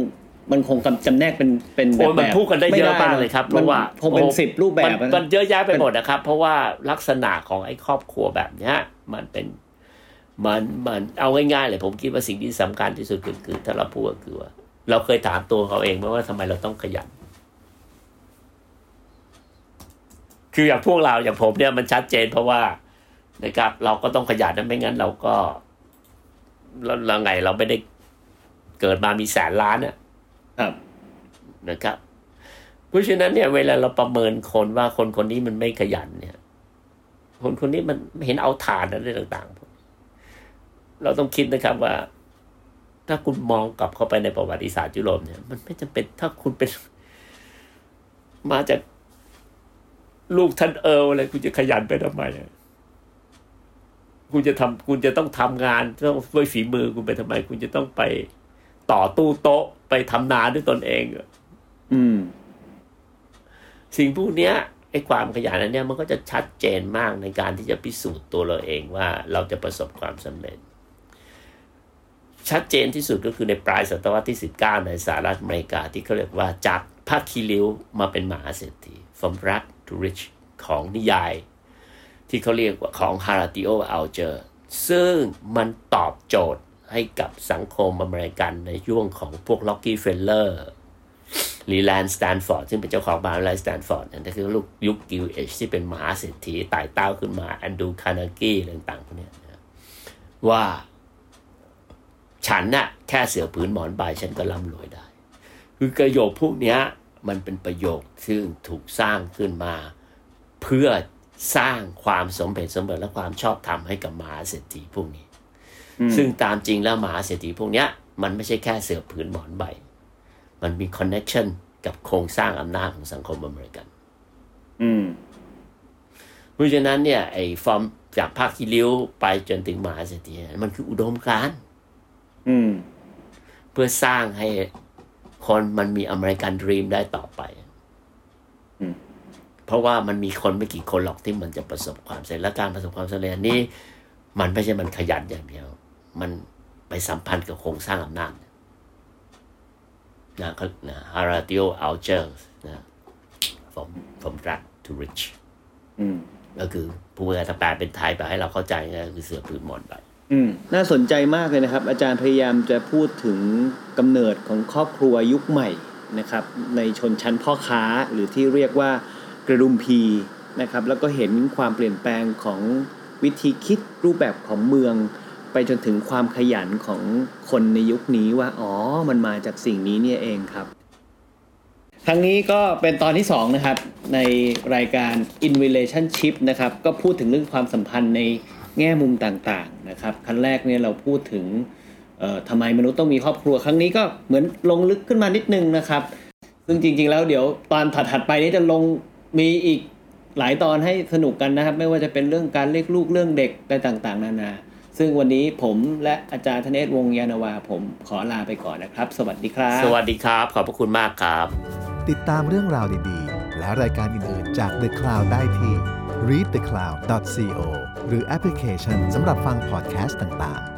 มันคงจำแนกเป็นเป็นแบบมันพูดกันได้เยอะมากเลยครับเพราะว่าคงเป็นสิบรูปแบบมันเยอะแยะไปหมดนะครับเพราะว่าลักษณะของไอ้ครอบครัวแบบนี้มันเป็นมันมันเอาง่ายๆเลยผมคิดว่าสิ่งที่สำคัญที่สุดคือคือถ้าเราพูดก็คือว่าเราเคยถามตัวเขาเองไหมว่าทำไมเราต้องขยันคืออย่างพวกเราอย่างผมเนี่ยมันชัดเจนเพราะว่านะครับเราก็ต้องขยันนะไม่งั้นเราก็เราไงเราไม่ได้เกิดมามีแสนล้านเนี่ยนะครับเพราะฉะนั้นเนี่ยเวลาเราประเมินคนว่าคนคนนี้มันไม่ขยันเนี่ยคนคนนี้มันเห็นเอาฐานอะไรต่างๆเราต้องคิดนะครับว่าถ้าคุณมองกลับเข้าไปในประวัติศาสตร์ยุโรปเนี่ยมันไม่จำเป็นถ้าคุณเป็นมาจากลูกท่านเอิร์ลอะไรคุณจะขยันไปทำไมคุณจะทำคุณจะต้องทำงานต้องด้วยฝีมือคุณไปทำไมคุณจะต้องไปต่อตู้โต๊ะไปทำนาด้วยตนเองอืมสิ่งพวกเนี้ยไอ้ความขยันนั้นเนี่ยมันก็จะชัดเจนมากในการที่จะพิสูจน์ตัวเราเองว่าเราจะประสบความสำเร็จ ชัดเจนที่สุดก็คือในปลายศตวรรษที่สิบเก้าในสหรัฐอเมริกาที่เขาเรียกว่าจากผ้าคีริ้วมาเป็นมหาเศรษฐี From Rags to Riches ของนิยายที่เขาเรียกว่าของ Horatio Alger ซึ่งมันตอบโจทย์ให้กับสังคมอเมริกันในช่วงของพวกล็อกกี้เฟลเลอร์ลีแลนด์สแตนฟอร์ดซึ่งเป็นเจ้าของมหาวิทยาลัยสแตนฟอร์ดนั่นคือลูกยุคกิลเอจที่เป็นมหาเศรษฐีไต่เต้าขึ้นมาแอนดูคาร์เนกี้อะไรต่างๆพวกนี้นะว่าฉันน่ะแค่เสือผืนหมอนใบฉันก็ร่ำรวยได้คือประโยคพวกนี้มันเป็นประโยคซึ่งถูกสร้างขึ้นมาเพื่อสร้างความสมเหตุสมผลและความชอบธรรมให้กับมหาเศรษฐีพวกนี้ซึ่งตามจริงแล้วมหาเศรษฐีพวกนี้มันไม่ใช่แค่เสือผืนหมอนใบมันมีคอนเนคชั่นกับโครงสร้างอำนาจของสังคมอเมริกันอืมเพราะฉะนั้นเนี่ยไอ้ฟอร์มจากภาคคิริ้วไปจนถึงมหาเศรษฐีมันคืออุดมการณ์อืมเพื่อสร้างให้คนมันมีอเมริกันดรีมได้ต่อไปอืมเพราะว่ามันมีคนไม่กี่คนหรอกที่มันจะประสบความสำเร็จและการประสบความสำเร็จนี้มันไม่ใช่มันขยันอย่างเดียวมันไปสัมพันธ์กับโครงสร้างอำนาจนะเขานะ Horatio Alger นะ from from rag to rich อืมก็คือผู้ว่าถ้าแปลเป็นไทยไปให้เราเข้าใจก็คือเสือผืนหมอนใบอืมน่าสนใจมากเลยนะครับอาจารย์พยายามจะพูดถึงกำเนิดของครอบครัวยุคใหม่นะครับในชนชั้นพ่อค้าหรือที่เรียกว่ากระดุมพีนะครับแล้วก็เห็นความเปลี่ยนแปลงของวิธีคิดรูปแบบของเมืองไปจนถึงความขยันของคนในยุคนี้ว่าอ๋อมันมาจากสิ่งนี้เนี่ยเองครับทั้งนี้ก็เป็นตอนที่สองนะครับในรายการ In Relationship นะครับก็พูดถึงเรื่องความสัมพันธ์ในแง่มุมต่างๆนะครับครั้งแรกเนี่ยเราพูดถึงเอ่อทำไมมนุษย์ต้องมีครอบครัวครั้งนี้ก็เหมือนลงลึกขึ้นมานิดนึงนะครับซึ่งจริงๆแล้วเดี๋ยวตอนถัดๆไปนี้จะลงมีอีกหลายตอนให้สนุกกันนะครับไม่ว่าจะเป็นเรื่องการเลี้ยงลูกเรื่องเด็กอะไรต่างๆนานาซึ่งวันนี้ผมและอาจารย์ธเนศวงศ์ยานวาผมขอลาไปก่อนนะครับสวัสดีครับสวัสดีครับขอบพระคุณมากครับติดตามเรื่องราวดีๆและรายการอื่นๆจาก The Cloud ได้ที่ รีด เดอะ คลาวด์ ดอท โค หรือแอปพลิเคชันสำหรับฟังพอดแคสต์ต่างๆ